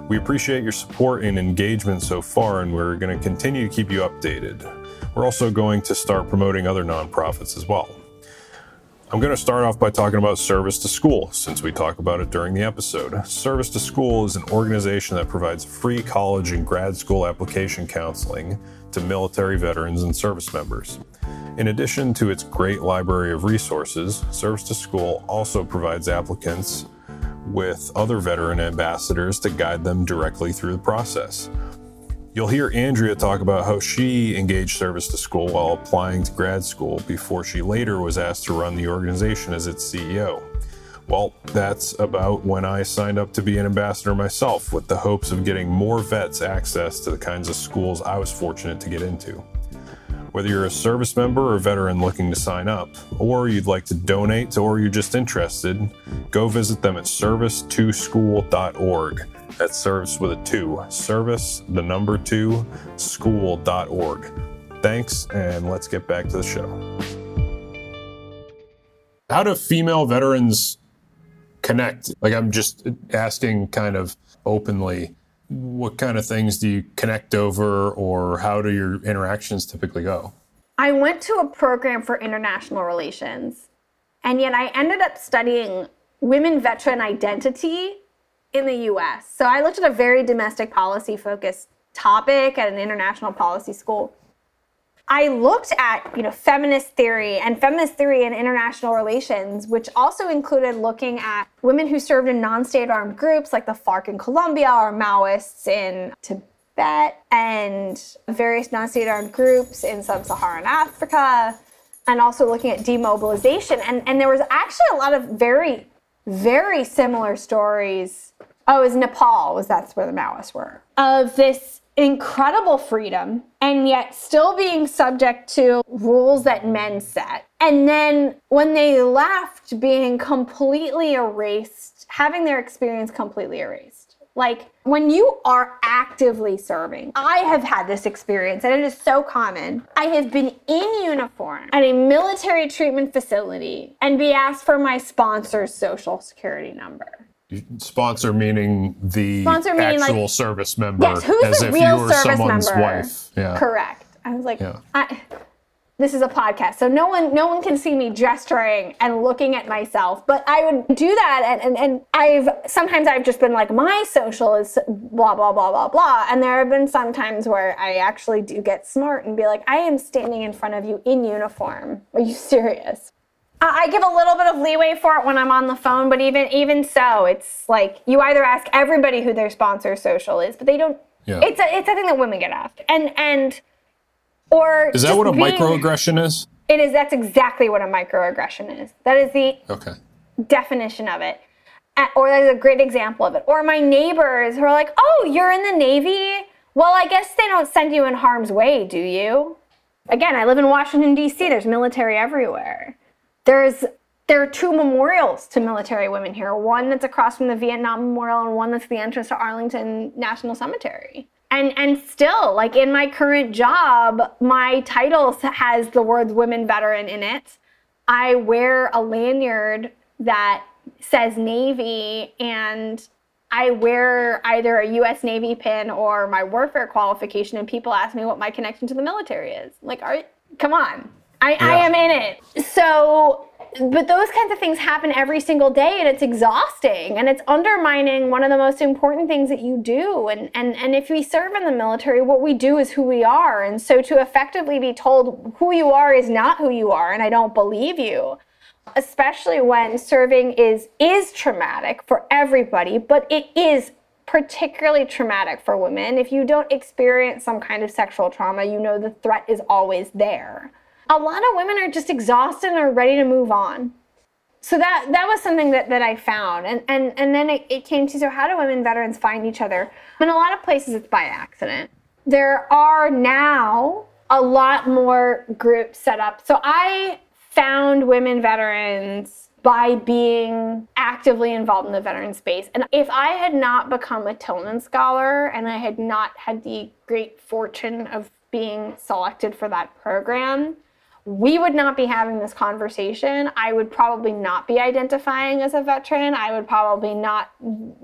We appreciate your support and engagement so far, and we're going to continue to keep you updated. We're also going to start promoting other nonprofits as well. I'm going to start off by talking about Service to School, since we talk about it during the episode. Service to School is an organization that provides free college and grad school application counseling to military veterans and service members. In addition to its great library of resources, Service to School also provides applicants with other veteran ambassadors to guide them directly through the process. You'll hear Andrea talk about how she engaged Service to School while applying to grad school before she later was asked to run the organization as its C E O. Well, that's about when I signed up to be an ambassador myself, with the hopes of getting more vets access to the kinds of schools I was fortunate to get into. Whether you're a service member or veteran looking to sign up, or you'd like to donate, or you're just interested, go visit them at service to school dot org. That's service with a two, service, the number two, school dot org. Thanks, and let's get back to the show. How do female veterans connect? Like, I'm just asking kind of openly, what kind of things do you connect over, or how do your interactions typically go? I went to a program for international relations, and yet I ended up studying women veteran identity in the U S. So I looked at a very domestic policy focused topic at an international policy school. I looked at, you know, feminist theory and feminist theory in international relations, which also included looking at women who served in non-state armed groups like the FARC in Colombia or Maoists in Tibet and various non-state armed groups in sub-Saharan Africa, and also looking at demobilization. And, and there was actually a lot of very, very similar stories. Oh, it was Nepal, was that's where the Maoists were. Of this incredible freedom and yet still being subject to rules that men set. And then when they left, being completely erased, having their experience completely erased. Like, when you are actively serving, I have had this experience, and it is so common. I have been in uniform at a military treatment facility and be asked for my sponsor's social security number. Sponsor meaning the Sponsor meaning actual like, service member, yes, who's as the if real you were someone's member. Wife. Yeah. Correct. I was like, yeah. I, this is a podcast, so no one no one can see me gesturing and looking at myself, but I would do that, and, and, and I've sometimes I've just been like, my social is blah, blah, blah, blah, blah, and there have been some times where I actually do get smart and be like, I am standing in front of you in uniform. Are you serious? I give a little bit of leeway for it when I'm on the phone, but even even so, it's like you either ask everybody who their sponsor social is, but they don't. Yeah. It's a it's a thing that women get asked, and and or is that what a being, microaggression is? It is. That's exactly what a microaggression is. That is the okay. definition of it, and, or that is a great example of it. Or my neighbors who are like, "Oh, you're in the Navy? Well, I guess they don't send you in harm's way, do you?" Again, I live in Washington D C. There's military everywhere. There's there are two memorials to military women here. One that's across from the Vietnam Memorial, and one that's the entrance to Arlington National Cemetery. And and still, like in my current job, my title has the words "women veteran" in it. I wear a lanyard that says Navy, and I wear either a U S Navy pin or my warfare qualification. And people ask me what my connection to the military is. I'm like, all right, come on. I, yeah. I am in it. So, but those kinds of things happen every single day, and it's exhausting, and it's undermining one of the most important things that you do. And, and, and if we serve in the military, what we do is who we are. And so to effectively be told who you are is not who you are, and I don't believe you, especially when serving is, is traumatic for everybody, but it is particularly traumatic for women. If you don't experience some kind of sexual trauma, you know the threat is always there. A lot of women are just exhausted and are ready to move on. So that that was something that, that I found. And and, and then it, it came to, so how do women veterans find each other? In a lot of places, it's by accident. There are now a lot more groups set up. So I found women veterans by being actively involved in the veteran space. And if I had not become a Tillman Scholar and I had not had the great fortune of being selected for that program, we would not be having this conversation. I would probably not be identifying as a veteran. I would probably not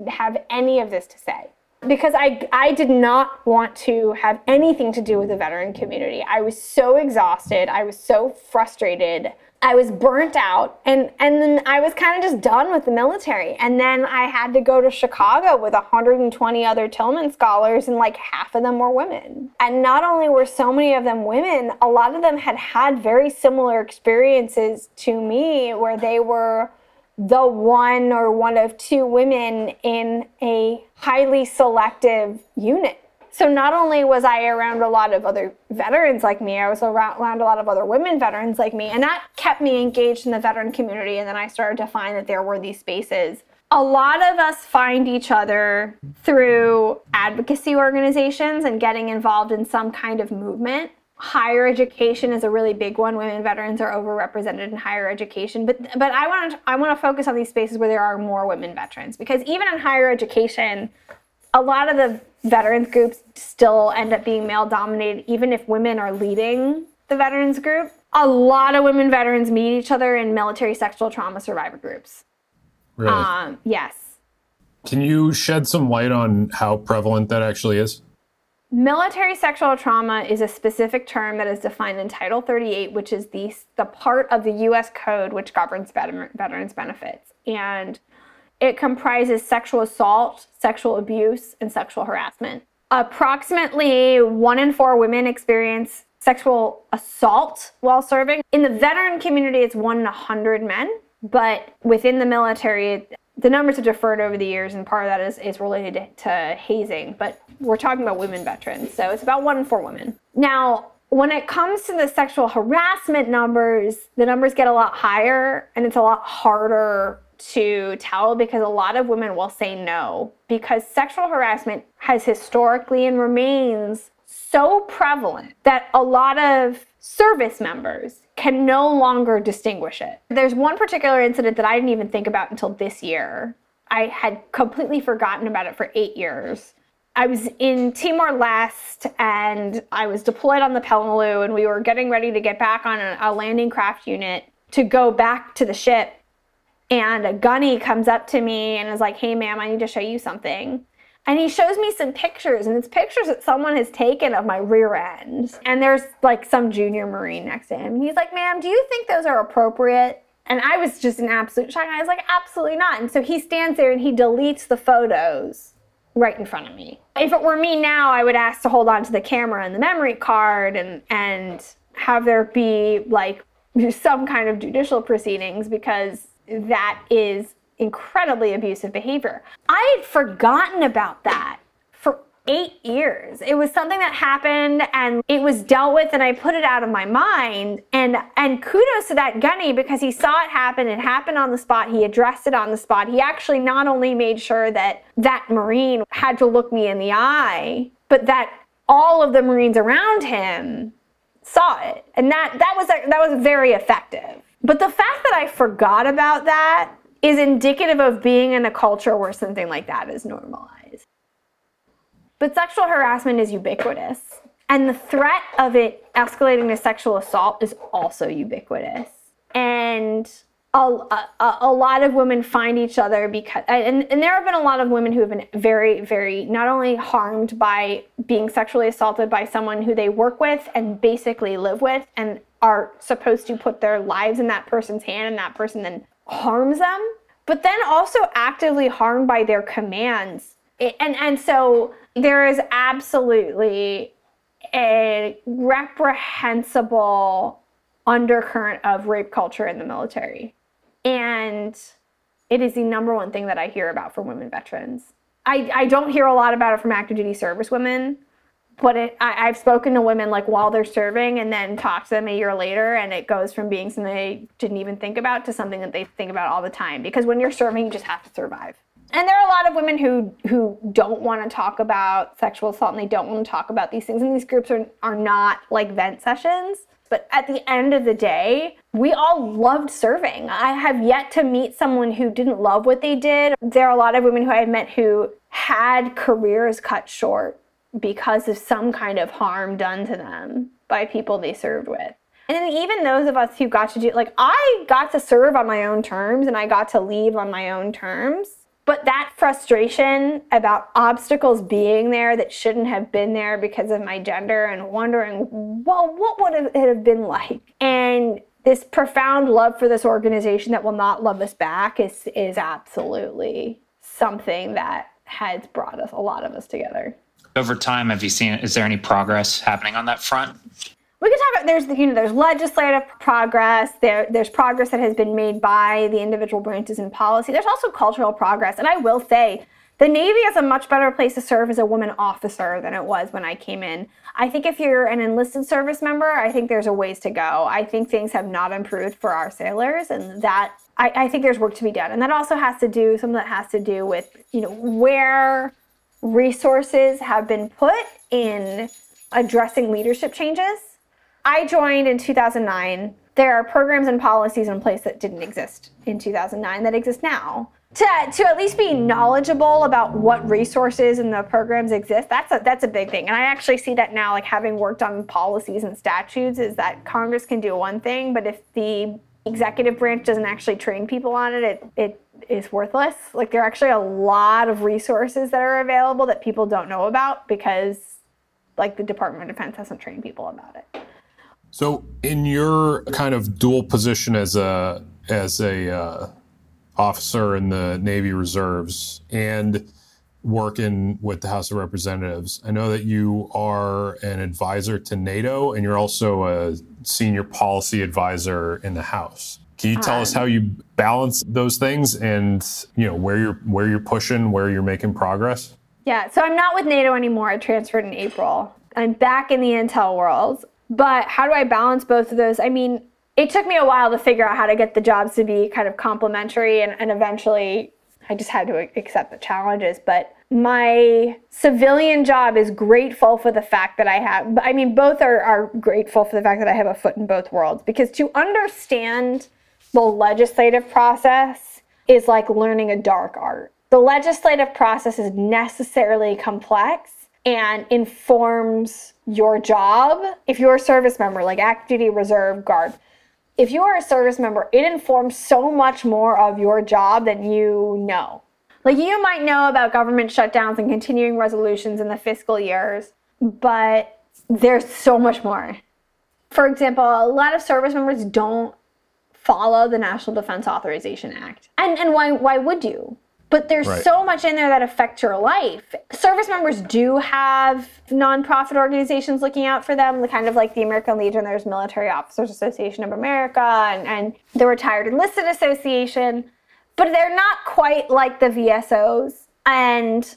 have any of this to say. Because I, I did not want to have anything to do with the veteran community. I was so exhausted. I was so frustrated. I was burnt out. And, and then I was kind of just done with the military. And then I had to go to Chicago with one hundred twenty other Tillman Scholars, and like half of them were women. And not only were so many of them women, a lot of them had had very similar experiences to me, where they were the one or one of two women in a highly selective unit. So not only was I around a lot of other veterans like me, I was around a lot of other women veterans like me, and that kept me engaged in the veteran community. And then I started to find that there were these spaces. A lot of us find each other through advocacy organizations and getting involved in some kind of movement. Higher education is a really big one. Women veterans are overrepresented in higher education. But but I want to I want to focus on these spaces where there are more women veterans, because even in higher education, a lot of the veterans groups still end up being male dominated, even if women are leading the veterans group. A lot of women veterans meet each other in military sexual trauma survivor groups. Really? Um, yes. Can you shed some light on how prevalent that actually is? Military sexual trauma is a specific term that is defined in Title thirty-eight, which is the, the part of the U S Code which governs veterans' benefits. And it comprises sexual assault, sexual abuse, and sexual harassment. Approximately one in four women experience sexual assault while serving. In the veteran community, it's one in one hundred men, but within the military, it, the numbers have differed over the years, and part of that is, is related to, to hazing, but we're talking about women veterans, so it's about one in four women. Now, when it comes to the sexual harassment numbers, the numbers get a lot higher, and it's a lot harder to tell because a lot of women will say no, because sexual harassment has historically and remains so prevalent that a lot of service members can no longer distinguish it. There's one particular incident that I didn't even think about until this year. I had completely forgotten about it for eight years. I was in Timor-Leste and I was deployed on the Peleliu, and we were getting ready to get back on a, a landing craft unit to go back to the ship. And a gunny comes up to me and is like, "Hey ma'am, I need to show you something." And he shows me some pictures, and it's pictures that someone has taken of my rear end. And there's like some junior Marine next to him. And he's like, "Ma'am, do you think those are appropriate?" And I was just in absolute shock. I was like, absolutely not. And so he stands there and he deletes the photos right in front of me. If it were me now, I would ask to hold on to the camera and the memory card and, and have there be like some kind of judicial proceedings, because that is incredibly abusive behavior. I had forgotten about that for eight years. It was something that happened and it was dealt with, and I put it out of my mind. And and kudos to that gunny, because he saw it happen. It happened on the spot. He addressed it on the spot. He actually not only made sure that that Marine had to look me in the eye, but that all of the Marines around him saw it. And that that was that was very effective. But the fact that I forgot about that is indicative of being in a culture where something like that is normalized. But sexual harassment is ubiquitous, and the threat of it escalating to sexual assault is also ubiquitous. And a, a, a lot of women find each other because, and, and there have been a lot of women who have been very, very, not only harmed by being sexually assaulted by someone who they work with and basically live with and are supposed to put their lives in that person's hand, and that person then harms them, but then also actively harmed by their commands. And and so there is absolutely a reprehensible undercurrent of rape culture in the military. And it is the number one thing that I hear about from women veterans. I, I don't hear a lot about it from active duty service women, but it, I, I've spoken to women like while they're serving, and then talked to them a year later, and it goes from being something they didn't even think about to something that they think about all the time. Because when you're serving, you just have to survive. And there are a lot of women who who don't want to talk about sexual assault, and they don't want to talk about these things. And these groups are, are not like vent sessions. But at the end of the day, we all loved serving. I have yet to meet someone who didn't love what they did. There are a lot of women who I have met who had careers cut short because of some kind of harm done to them by people they served with. And then even those of us who got to do, like, I got to serve on my own terms and I got to leave on my own terms. But that frustration about obstacles being there that shouldn't have been there because of my gender, and wondering, well, what would it have been like? And this profound love for this organization that will not love us back is is absolutely something that has brought us, a lot of us, together. Over time, have you seen, is there any progress happening on that front? We can talk about, there's, you know, there's legislative progress, there, there's progress that has been made by the individual branches in policy. There's also cultural progress. And I will say, the Navy is a much better place to serve as a woman officer than it was when I came in. I think if you're an enlisted service member, I think there's a ways to go. I think things have not improved for our sailors, and that, I, I think there's work to be done. And that also has to do, some of that has to do with, you know, where resources have been put in addressing leadership changes. I joined in two thousand nine. There are programs and policies in place that didn't exist in two thousand nine that exist now. To, to at least be knowledgeable about what resources and the programs exist, that's a, that's a big thing. And I actually see that now, like, having worked on policies and statutes, is that Congress can do one thing, but if the executive branch doesn't actually train people on it, it, it is worthless. Like, there are actually a lot of resources that are available that people don't know about because, like, the Department of Defense hasn't trained people about it. So in your kind of dual position as a as a uh, officer in the Navy Reserves and working with the House of Representatives, I know that you are an advisor to NATO, and you're also a senior policy advisor in the House. Can you tell um, us how you balance those things, and, you know, where you're where you're pushing, where you're making progress? Yeah, so I'm not with NATO anymore. I transferred in April. I'm back in the intel world. But how do I balance both of those? I mean, it took me a while to figure out how to get the jobs to be kind of complementary, and, and eventually I just had to accept the challenges. But my civilian job is grateful for the fact that I have, I mean, both are, are grateful for the fact that I have a foot in both worlds, because to understand the legislative process is like learning a dark art. The legislative process is necessarily complex and informs your job. If you're a service member, like active duty, reserve, guard, if you are a service member, it informs so much more of your job than you know. Like, you might know about government shutdowns and continuing resolutions in the fiscal years, but there's so much more. For example, a lot of service members don't follow the National Defense Authorization Act. And and why why would you? But there's right. so much in there that affects your life. Service members do have nonprofit organizations looking out for them, kind of like the American Legion. There's Military Officers Association of America and, and the Retired Enlisted Association, but they're not quite like the V S Os. And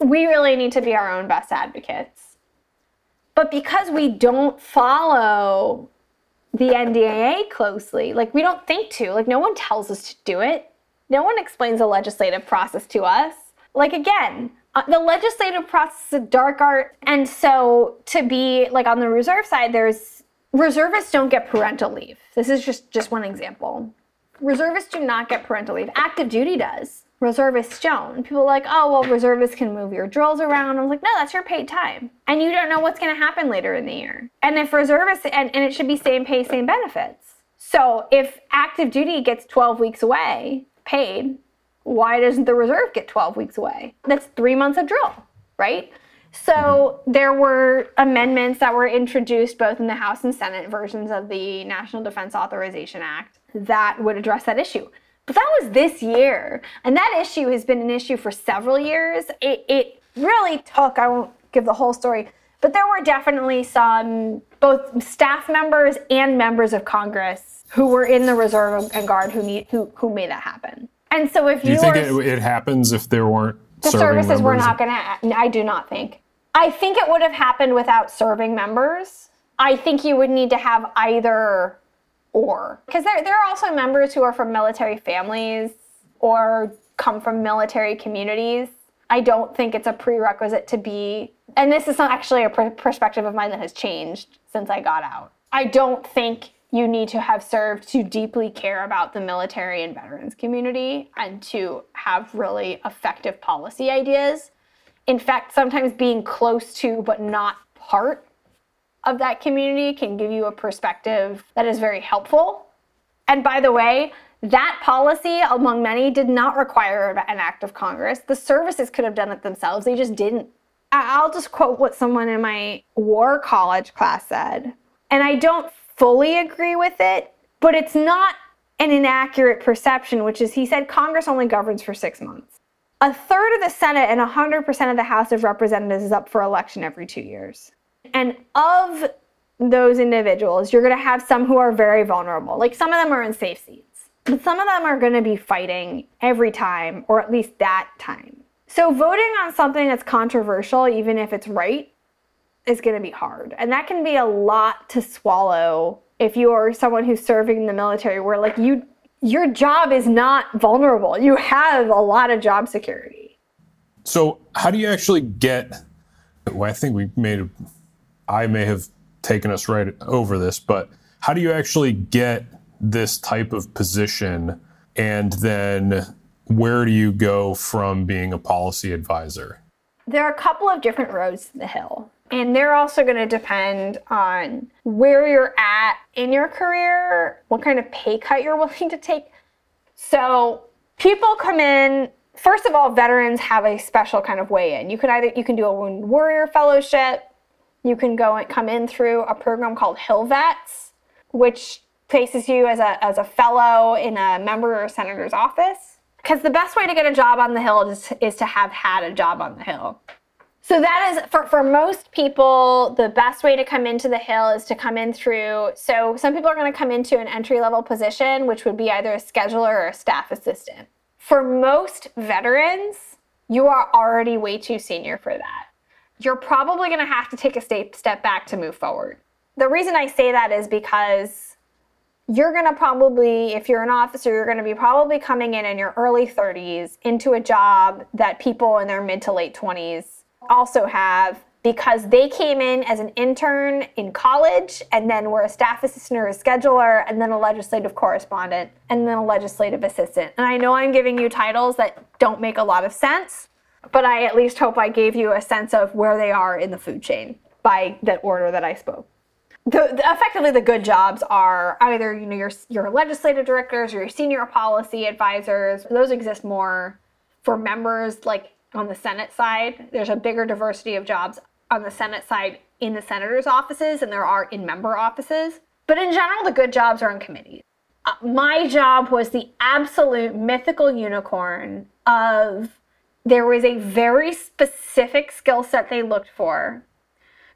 we really need to be our own best advocates. But because we don't follow the N D A A closely, like, we don't think to, like, no one tells us to do it. No one explains the legislative process to us. Like, again, uh, the legislative process is a dark art. And so to be, like, on the reserve side, there's reservists don't get parental leave. This is just, just one example. Reservists do not get parental leave. Active duty does. Reservists don't. People are like, oh, well, reservists can move your drills around. I was like, no, that's your paid time. And you don't know what's going to happen later in the year. And if reservists, and, and it should be same pay, same benefits. So if active duty gets twelve weeks away, paid, why doesn't the reserve get twelve weeks away? That's three months of drill, right? So there were amendments that were introduced both in the House and Senate versions of the National Defense Authorization Act that would address that issue. But that was this year. And that issue has been an issue for several years. It, it really took, I won't give the whole story, but there were definitely some, both staff members and members of Congress who were in the reserve and guard who need who who made that happen. And so if you, you think are, it, it happens if there weren't the services members. Were not going to. I do not think. I think it would have happened without serving members. I think you would need to have either or, because there there are also members who are from military families or come from military communities. I don't think it's a prerequisite to be. And this is not actually a pr- perspective of mine that has changed since I got out. I don't think you need to have served to deeply care about the military and veterans community and to have really effective policy ideas. In fact, sometimes being close to but not part of that community can give you a perspective that is very helpful. And by the way, that policy, among many, did not require an act of Congress. The services could have done it themselves. They just didn't. I'll just quote what someone in my war college class said. And I don't fully agree with it, but it's not an inaccurate perception, which is he said Congress only governs for six months. A third of the Senate and one hundred percent of the House of Representatives is up for election every two years. And of those individuals, you're going to have some who are very vulnerable. Like some of them are in safe seats, but some of them are going to be fighting every time, or at least that time. So voting on something that's controversial, even if it's right, is going to be hard. And that can be a lot to swallow if you are someone who's serving in the military where like you your job is not vulnerable. You have a lot of job security. So how do you actually get, well, I think we made, I may have taken us right over this, but how do you actually get this type of position? And then where do you go from being a policy advisor? There are a couple of different roads to the Hill. And they're also going to depend on where you're at in your career, what kind of pay cut you're willing to take. So people come in, first of all, veterans have a special kind of way in. You can either, you can do a Wounded Warrior Fellowship. You can go and come in through a program called Hill Vets, which places you as a, as a fellow in a member or senator's office. Because the best way to get a job on the Hill is, is to have had a job on the Hill. So that is, for, for most people, the best way to come into the Hill is to come in through, so some people are going to come into an entry-level position, which would be either a scheduler or a staff assistant. For most veterans, you are already way too senior for that. You're probably going to have to take a st- step back to move forward. The reason I say that is because you're going to probably, if you're an officer, you're going to be probably coming in in your early thirties into a job that people in their mid to late twenties also have, because they came in as an intern in college and then were a staff assistant or a scheduler and then a legislative correspondent and then a legislative assistant. And I know I'm giving you titles that don't make a lot of sense, but I at least hope I gave you a sense of where they are in the food chain by the order that I spoke. The, the, effectively, the good jobs are either, you know, your, your legislative directors or your senior policy advisors. Those exist more for members like on the Senate side. There's a bigger diversity of jobs on the Senate side in the senators' offices than there are in member offices. But in general, the good jobs are on committees. Uh, my job was the absolute mythical unicorn of there was a very specific skill set they looked for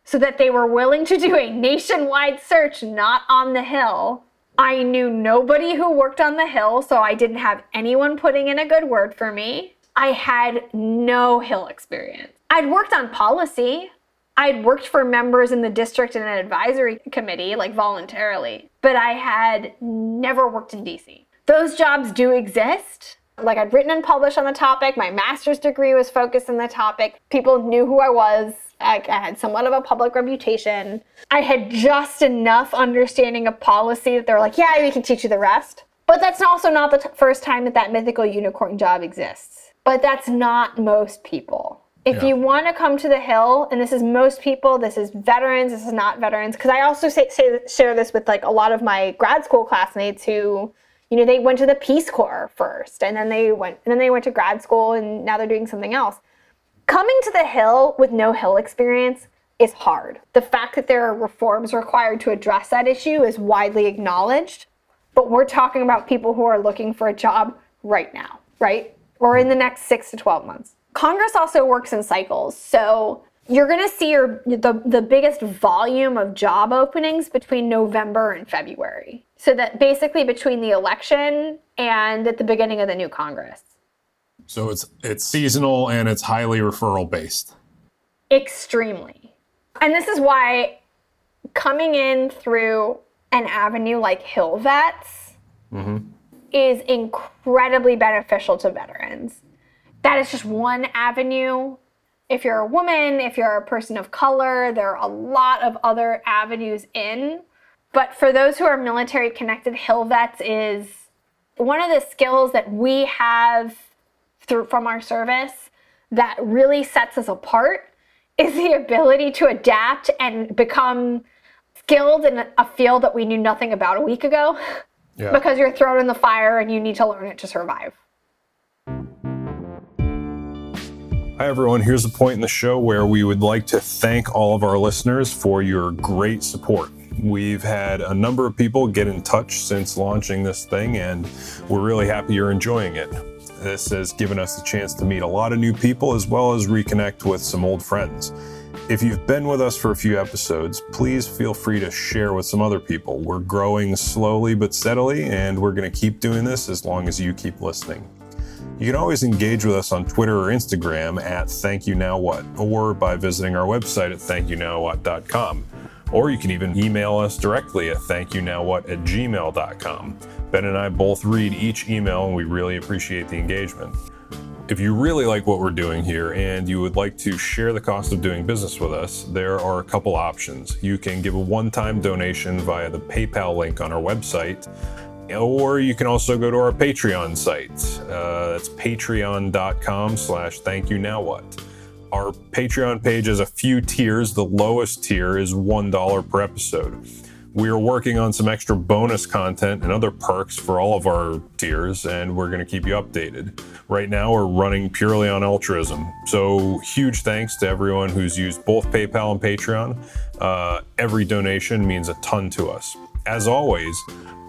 so that they were willing to do a nationwide search, not on the Hill. I knew nobody who worked on the Hill, so I didn't have anyone putting in a good word for me. I had no Hill experience. I'd worked on policy. I'd worked for members in the district in an advisory committee, like voluntarily, but I had never worked in D C. Those jobs do exist. Like I'd written and published on the topic. My master's degree was focused on the topic. People knew who I was. I, I had somewhat of a public reputation. I had just enough understanding of policy that they were like, yeah, we can teach you the rest. But that's also not the t- first time that that mythical unicorn job exists. But that's not most people. If yeah. you want to come to the Hill, and this is most people, this is veterans, this is not veterans, because I also say, say, share this with like a lot of my grad school classmates who, you know, they went to the Peace Corps first, and then they went, and then they went to grad school, and now they're doing something else. Coming to the Hill with no Hill experience is hard. The fact that there are reforms required to address that issue is widely acknowledged, but we're talking about people who are looking for a job right now, right? Or in the next six to twelve months. Congress also works in cycles. So you're going to see your, the, the biggest volume of job openings between November and February. So that basically between the election and at the beginning of the new Congress. So it's it's seasonal and it's highly referral based. Extremely. And this is why coming in through an avenue like Hill Vets mm-hmm. is incredibly beneficial to veterans. That is just one avenue. If you're a woman, if you're a person of color, there are a lot of other avenues in. But for those who are military connected, Hill Vets is one of the skills that we have through from our service that really sets us apart, is the ability to adapt and become skilled in a field that we knew nothing about a week ago. Yeah. Because you're thrown in the fire and you need to learn it to survive. Hi, everyone. Here's a point in the show where we would like to thank all of our listeners for your great support. We've had a number of people get in touch since launching this thing, and we're really happy you're enjoying it. This has given us a chance to meet a lot of new people as well as reconnect with some old friends. If you've been with us for a few episodes, please feel free to share with some other people. We're growing slowly but steadily, and we're going to keep doing this as long as you keep listening. You can always engage with us on Twitter or Instagram at thank you now what, or by visiting our website at thank you now what dot com. Or you can even email us directly at thank you now what at gmail dot com. Ben and I both read each email, and we really appreciate the engagement. If you really like what we're doing here and you would like to share the cost of doing business with us, there are a couple options. You can give a one-time donation via the PayPal link on our website, or you can also go to our Patreon site. Uh, that's patreon.com slash thankyouNowWhat. Our Patreon page has a few tiers. The lowest tier is one dollar per episode. We are working on some extra bonus content and other perks for all of our tiers, and we're going to keep you updated. Right now, we're running purely on altruism. So huge thanks to everyone who's used both PayPal and Patreon. Uh, every donation means a ton to us. As always,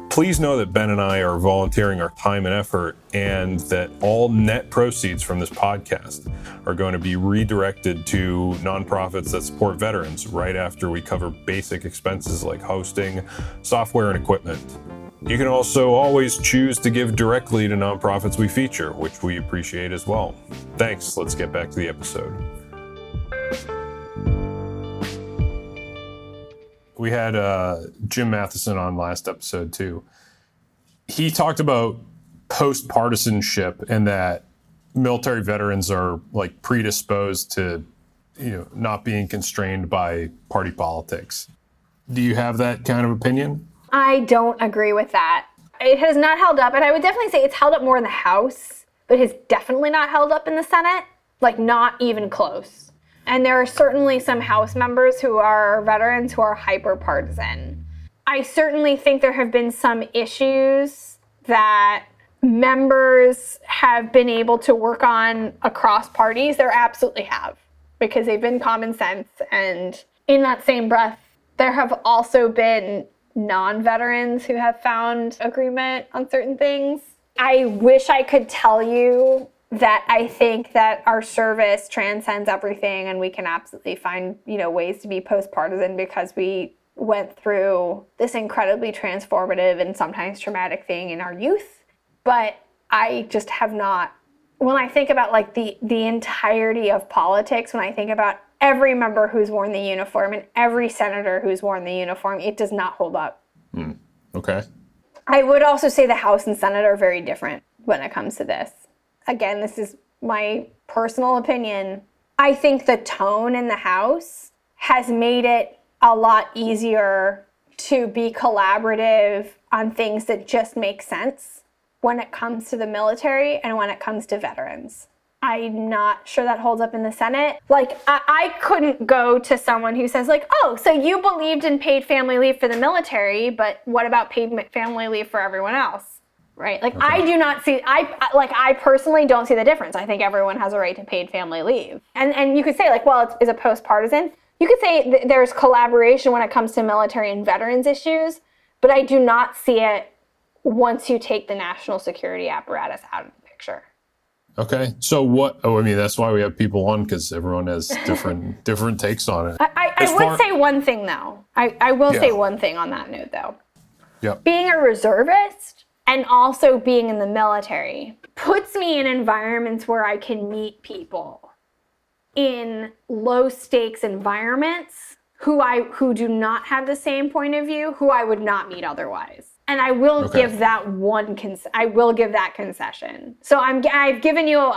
please know that Ben and I are volunteering our time and effort, and that all net proceeds from this podcast are going to be redirected to nonprofits that support veterans right after we cover basic expenses like hosting, software, and equipment. You can also always choose to give directly to nonprofits we feature, which we appreciate as well. Thanks. Let's get back to the episode. We had uh, Jim Matheson on last episode, too. He talked about post-partisanship and that military veterans are, like, predisposed to, you know, not being constrained by party politics. Do you have that kind of opinion? I don't agree with that. It has not held up, and I would definitely say it's held up more in the House, but it has definitely not held up in the Senate, like, not even close. And there are certainly some House members who are veterans who are hyper-partisan. I certainly think there have been some issues that members have been able to work on across parties. There absolutely have, because they've been common sense. And in that same breath, there have also been non-veterans who have found agreement on certain things. I wish I could tell you that I think that our service transcends everything and we can absolutely find, you know, ways to be post-partisan, because we went through this incredibly transformative and sometimes traumatic thing in our youth. But I just have not, when I think about like the, the entirety of politics, when I think about every member who's worn the uniform and every senator who's worn the uniform, it does not hold up. Mm, okay. I would also say the House and Senate are very different when it comes to this. Again, this is my personal opinion. I think the tone in the House has made it a lot easier to be collaborative on things that just make sense when it comes to the military and when it comes to veterans. I'm not sure that holds up in the Senate. Like, I, I couldn't go to someone who says, like, oh, so you believed in paid family leave for the military, but what about paid family leave for everyone else? Right. Like, okay. I do not see, I like, I personally don't see the difference. I think everyone has a right to paid family leave. And and you could say, like, well, it's, is it post-partisan? You could say th- there's collaboration when it comes to military and veterans issues, but I do not see it once you take the national security apparatus out of the picture. Okay. So what, oh, I mean, that's why we have people on, because everyone has different different takes on it. I, I, I would far... say one thing, though. I, I will yeah. say one thing on that note, though. Yeah. Being a reservist and also being in the military puts me in environments where I can meet people in low stakes environments who I who do not have the same point of view, who I would not meet otherwise. And I will okay. give that one con- I will give that concession. So I'm I've given you a,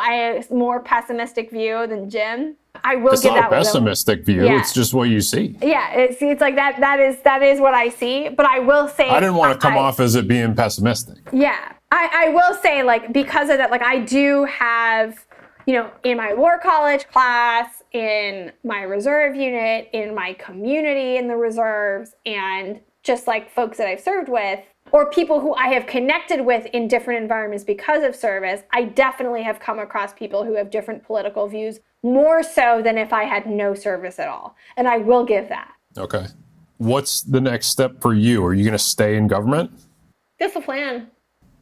a more pessimistic view than Jim. I will it's give that. It's not a pessimistic view. Yeah. It's just what you see. Yeah, it's it's like that. That is that is what I see. But I will say, I didn't want to come I, off as it being pessimistic. Yeah, I, I will say, like, because of that, like, I do have, you know, in my war college class, in my reserve unit, in my community, in the reserves, and just like folks that I've served with, or people who I have connected with in different environments because of service, I definitely have come across people who have different political views, more so than if I had no service at all. And I will give that. Okay. What's the next step for you? Are you going to stay in government? That's the plan.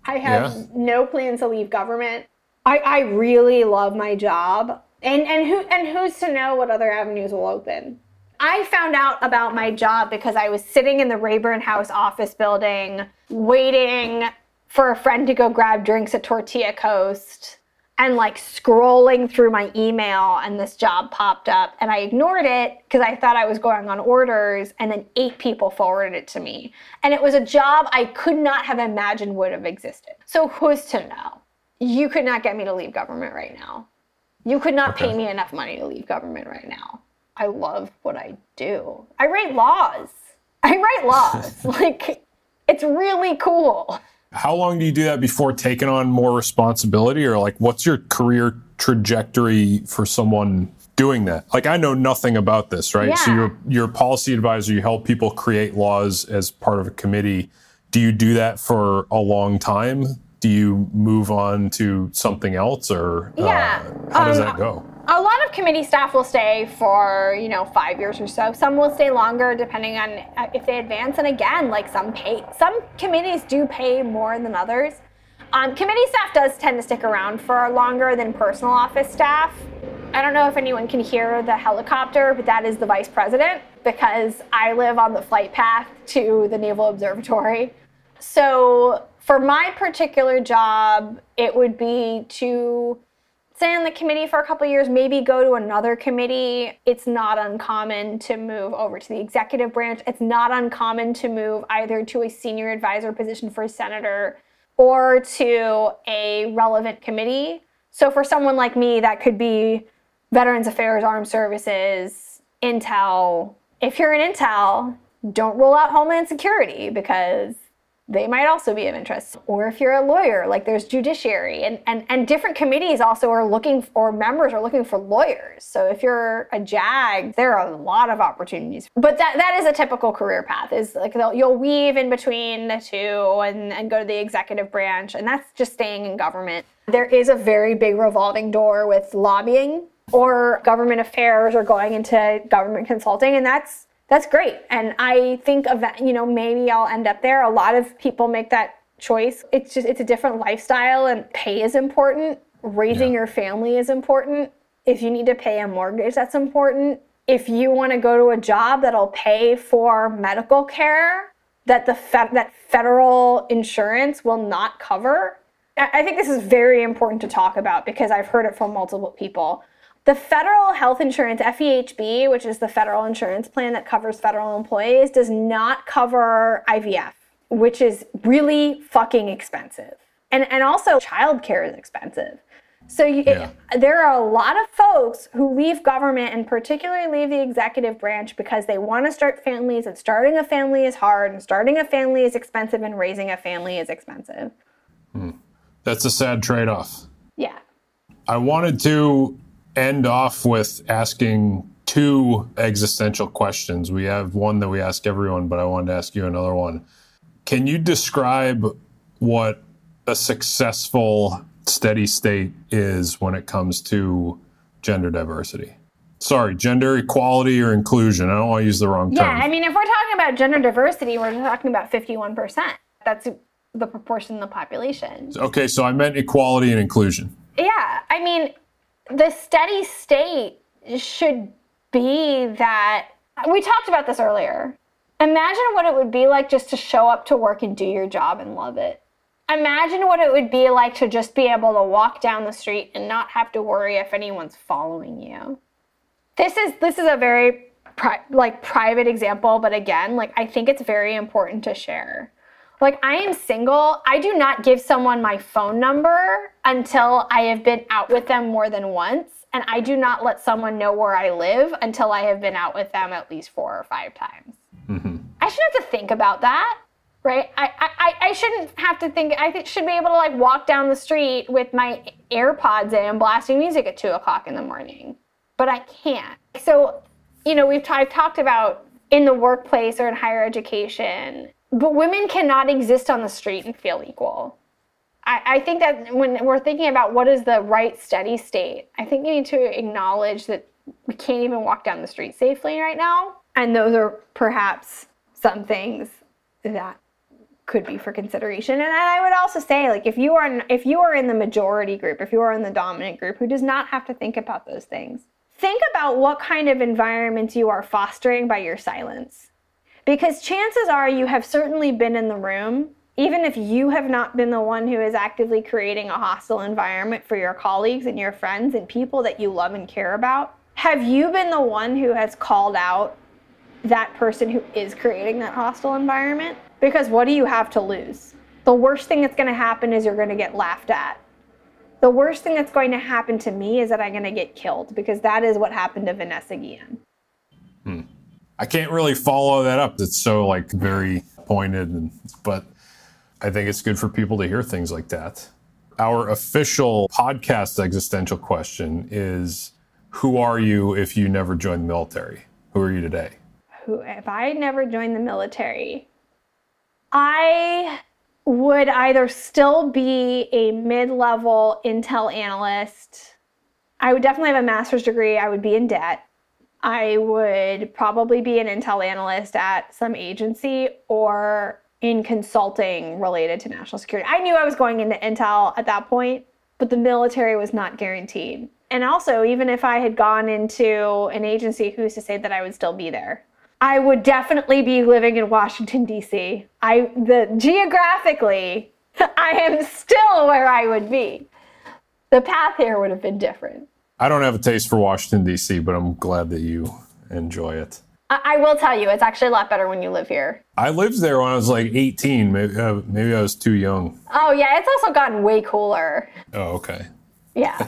I have yeah. no plan to leave government. I, I really love my job. And, and, who, and who's to know what other avenues will open? I found out about my job because I was sitting in the Rayburn House office building waiting for a friend to go grab drinks at Tortilla Coast and like scrolling through my email, and this job popped up, and I ignored it because I thought I was going on orders, and then eight people forwarded it to me. And it was a job I could not have imagined would have existed. So who's to know? You could not get me to leave government right now. You could not okay. pay me enough money to leave government right now. I love what I do. I write laws. I write laws. Like, it's really cool. How long do you do that before taking on more responsibility? Or, like, what's your career trajectory for someone doing that? Like, I know nothing about this, right? Yeah. So you're, you're a policy advisor. You help people create laws as part of a committee. Do you do that for a long time? Do you move on to something else? Or yeah. uh, how does um, that go? A lot of committee staff will stay for, you know, five years or so. Some will stay longer depending on if they advance. And again, like some pay, some committees do pay more than others. Um, committee staff does tend to stick around for longer than personal office staff. I don't know if anyone can hear the helicopter, but that is the vice president because I live on the flight path to the Naval Observatory. So for my particular job, it would be to stay on the committee for a couple of years, maybe go to another committee. It's not uncommon to move over to the executive branch. It's not uncommon to move either to a senior advisor position for a senator or to a relevant committee. So for someone like me, that could be Veterans Affairs, Armed Services, Intel. If you're in Intel, don't rule out Homeland Security because they might also be of interest. Or if you're a lawyer, like there's judiciary, and, and, and different committees also are looking for, or members are looking for lawyers. So if you're a JAG, there are a lot of opportunities. But that, that is a typical career path, is like you'll weave in between the two and, and go to the executive branch. And that's just staying in government. There is a very big revolving door with lobbying or government affairs or going into government consulting. And that's That's great. And I think of that, you know, maybe I'll end up there. A lot of people make that choice. It's just, it's a different lifestyle, and pay is important. Raising yeah. your family is important. If you need to pay a mortgage, that's important. If you want to go to a job that'll pay for medical care that the fe- that federal insurance will not cover. I think this is very important to talk about because I've heard it from multiple people. The federal health insurance, F E H B, which is the federal insurance plan that covers federal employees, does not cover I V F, which is really fucking expensive. And and also childcare is expensive. So you, yeah. it, there are a lot of folks who leave government and particularly leave the executive branch because they want to start families, and starting a family is hard, and starting a family is expensive, and raising a family is expensive. Hmm. That's a sad trade-off. Yeah. I wanted to end off with asking two existential questions. We have one that we ask everyone, but I wanted to ask you another one. Can you describe what a successful steady state is when it comes to gender diversity? Sorry, gender equality or inclusion. I don't want to use the wrong yeah, term. Yeah, I mean, if we're talking about gender diversity, we're talking about fifty-one percent. That's the proportion of the population. Okay, so I meant equality and inclusion. Yeah, I mean, the steady state should be that, we talked about this earlier, imagine what it would be like just to show up to work and do your job and love it. Imagine what it would be like to just be able to walk down the street and not have to worry if anyone's following you. This is this is a very pri- like private example, but again, like I think it's very important to share. Like, I am single. I do not give someone my phone number until I have been out with them more than once. And I do not let someone know where I live until I have been out with them at least four or five times. Mm-hmm. I shouldn't have to think about that, right? I, I, I shouldn't have to think. I should be able to, like, walk down the street with my AirPods in and blasting music at two o'clock in the morning. But I can't. So, you know, we've t- I've talked about in the workplace or in higher education, but women cannot exist on the street and feel equal. I, I think that when we're thinking about what is the right steady state, I think you need to acknowledge that we can't even walk down the street safely right now. And those are perhaps some things that could be for consideration. And, and I would also say, like, if you are if you are in the majority group, if you are in the dominant group who does not have to think about those things, think about what kind of environments you are fostering by your silence. Because chances are you have certainly been in the room, even if you have not been the one who is actively creating a hostile environment for your colleagues and your friends and people that you love and care about. Have you been the one who has called out that person who is creating that hostile environment? Because what do you have to lose? The worst thing that's going to happen is you're going to get laughed at. The worst thing that's going to happen to me is that I'm going to get killed, because that is what happened to Vanessa Guillen. Hmm. I can't really follow that up. That's so, like, very pointed, and, but I think it's good for people to hear things like that. Our official podcast existential question is, who are you if you never joined the military? Who are you today? Who, if I never joined the military, I would either still be a mid-level intel analyst. I would definitely have a master's degree. I would be in debt. I would probably be an intel analyst at some agency or in consulting related to national security. I knew I was going into intel at that point, but the military was not guaranteed. And also, even if I had gone into an agency, who's to say that I would still be there? I would definitely be living in Washington, D C. I the geographically, I am still where I would be. The path here would have been different. I don't have a taste for Washington, D C, but I'm glad that you enjoy it. I, I will tell you, it's actually a lot better when you live here. I lived there when I was like eighteen. Maybe, uh, maybe I was too young. Oh, yeah. It's also gotten way cooler. Oh, okay. Yeah.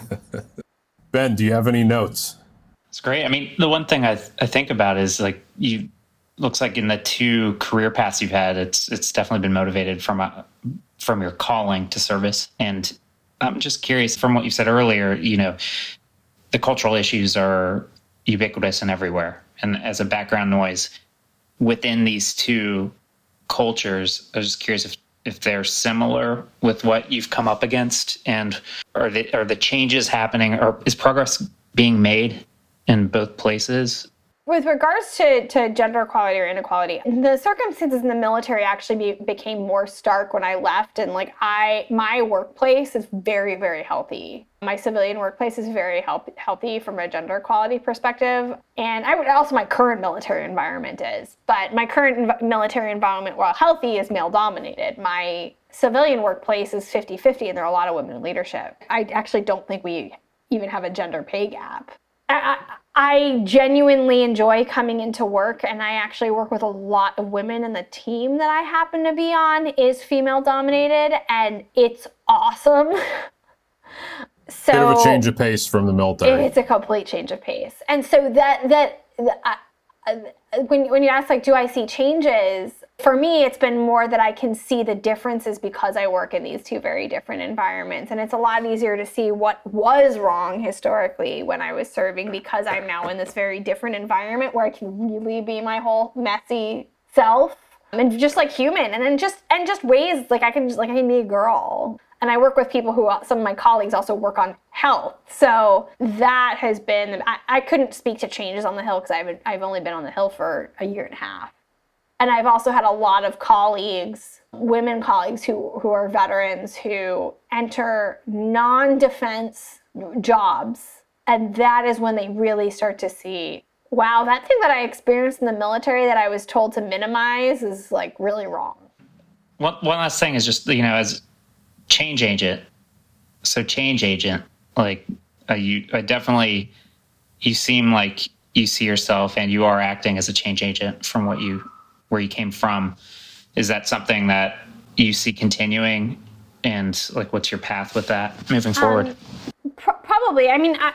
Ben, do you have any notes? It's great. I mean, the one thing I, th- I think about is, like, you looks like in the two career paths you've had, it's it's definitely been motivated from a, from your calling to service. And I'm just curious, from what you said earlier, you know, the cultural issues are ubiquitous and everywhere. And as a background noise within these two cultures, I was just curious if, if they're similar with what you've come up against, and are the, are the changes happening, or is progress being made in both places? With regards to, to gender equality or inequality, the circumstances in the military actually be, became more stark when I left. And, like, I, my workplace is very, very healthy. My civilian workplace is very help, healthy from a gender equality perspective. And I would also, my current military environment is. But my current inv- military environment, while healthy, is male dominated. My civilian workplace is fifty-fifty, and there are a lot of women in leadership. I actually don't think we even have a gender pay gap. I, I genuinely enjoy coming into work, and I actually work with a lot of women, and the team that I happen to be on is female dominated, and it's awesome. So bit of a change of pace from the military. It's a complete change of pace. And so that that uh, when when you ask, like, do I see changes? For me, it's been more that I can see the differences because I work in these two very different environments. And it's a lot easier to see what was wrong historically when I was serving, because I'm now in this very different environment where I can really be my whole messy self and just, like, human. And then just and just ways, like, I can just, like, I can be a girl. And I work with people who, some of my colleagues also work on health. So that has been, I, I couldn't speak to changes on the Hill because I've, I've only been on the Hill for a year and a half. And I've also had a lot of colleagues, women colleagues who, who are veterans, who enter non-defense jobs. And that is when they really start to see, wow, that thing that I experienced in the military that I was told to minimize is, like, really wrong. One, one last thing is just, you know, as change agent. So change agent, like, uh, you I definitely, you seem like you see yourself and you are acting as a change agent from what you where you came from. Is that something that you see continuing, and like, what's your path with that moving forward? Um, pr- probably. I mean, I,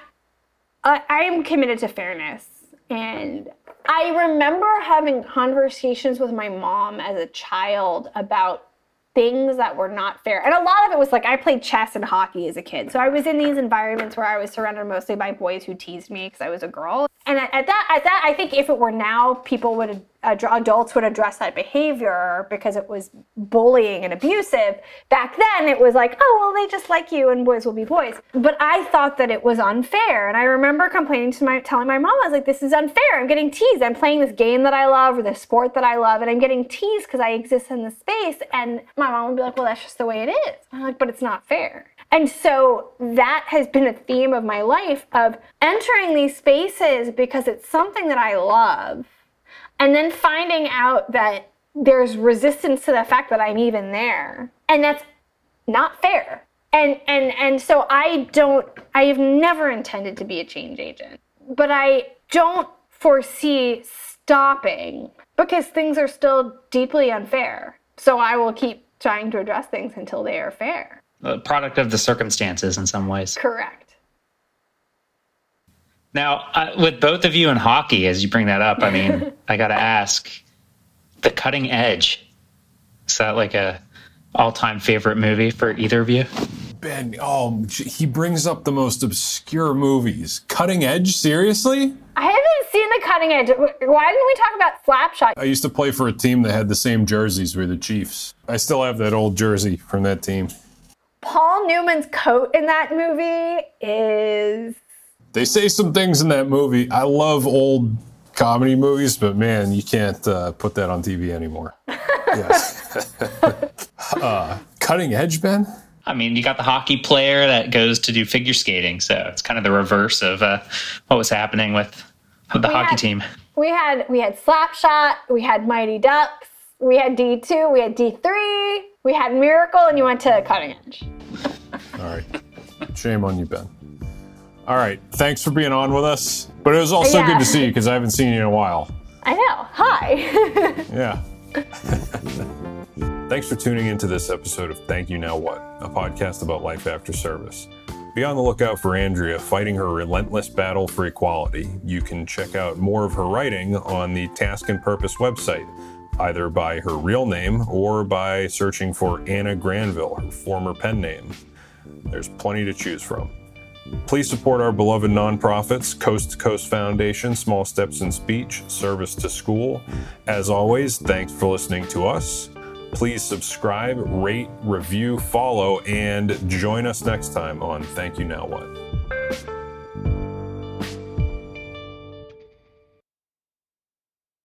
I I am committed to fairness, and I remember having conversations with my mom as a child about things that were not fair. And a lot of it was like, I played chess and hockey as a kid. So I was in these environments where I was surrounded mostly by boys who teased me because I was a girl. And at that, at that, I think if it were now, people would, adults would address that behavior because it was bullying and abusive. Back then, it was like, oh, well, they just like you and boys will be boys. But I thought that it was unfair. And I remember complaining to my, telling my mom, I was like, this is unfair. I'm getting teased. I'm playing this game that I love or this sport that I love, and I'm getting teased because I exist in this space. And my mom would be like, well, that's just the way it is. I'm like, but it's not fair. And so that has been a theme of my life, of entering these spaces because it's something that I love, and then finding out that there's resistance to the fact that I'm even there, and that's not fair. And and and so I don't, I have never intended to be a change agent, but I don't foresee stopping because things are still deeply unfair. So I will keep trying to address things until they are fair. A product of the circumstances in some ways. Correct. Now, uh, with both of you in hockey, as you bring that up, I mean, I got to ask, The Cutting Edge, is that like a all-time favorite movie for either of you? Ben, oh, he brings up the most obscure movies. Cutting Edge, seriously? I haven't seen The Cutting Edge. Why didn't we talk about Slapshot? I used to play for a team that had the same jerseys with the Chiefs. I still have that old jersey from that team. Paul Newman's coat in that movie is... They say some things in that movie. I love old comedy movies, but man, you can't uh, put that on T V anymore. Yes. uh, Cutting Edge, Ben? I mean, you got the hockey player that goes to do figure skating, so it's kind of the reverse of uh, what was happening with, with the we hockey had, team. We had we had Slapshot, we had Mighty Ducks, we had D two, we had D three, we had Miracle, and you went to Cutting Edge. All right. Shame on you, Ben. All right. Thanks for being on with us. But it was also yeah. good to see you because I haven't seen you in a while. I know. Hi. Yeah. Thanks for tuning into this episode of Thank You Now What, a podcast about life after service. Be on the lookout for Andrea fighting her relentless battle for equality. You can check out more of her writing on the Task and Purpose website, either by her real name or by searching for Anna Granville, her former pen name. There's plenty to choose from. Please support our beloved nonprofits, Coast to Coast Foundation, Small Steps in Speech, Service to School. As always, thanks for listening to us. Please subscribe, rate, review, follow, and join us next time on Thank You Now What.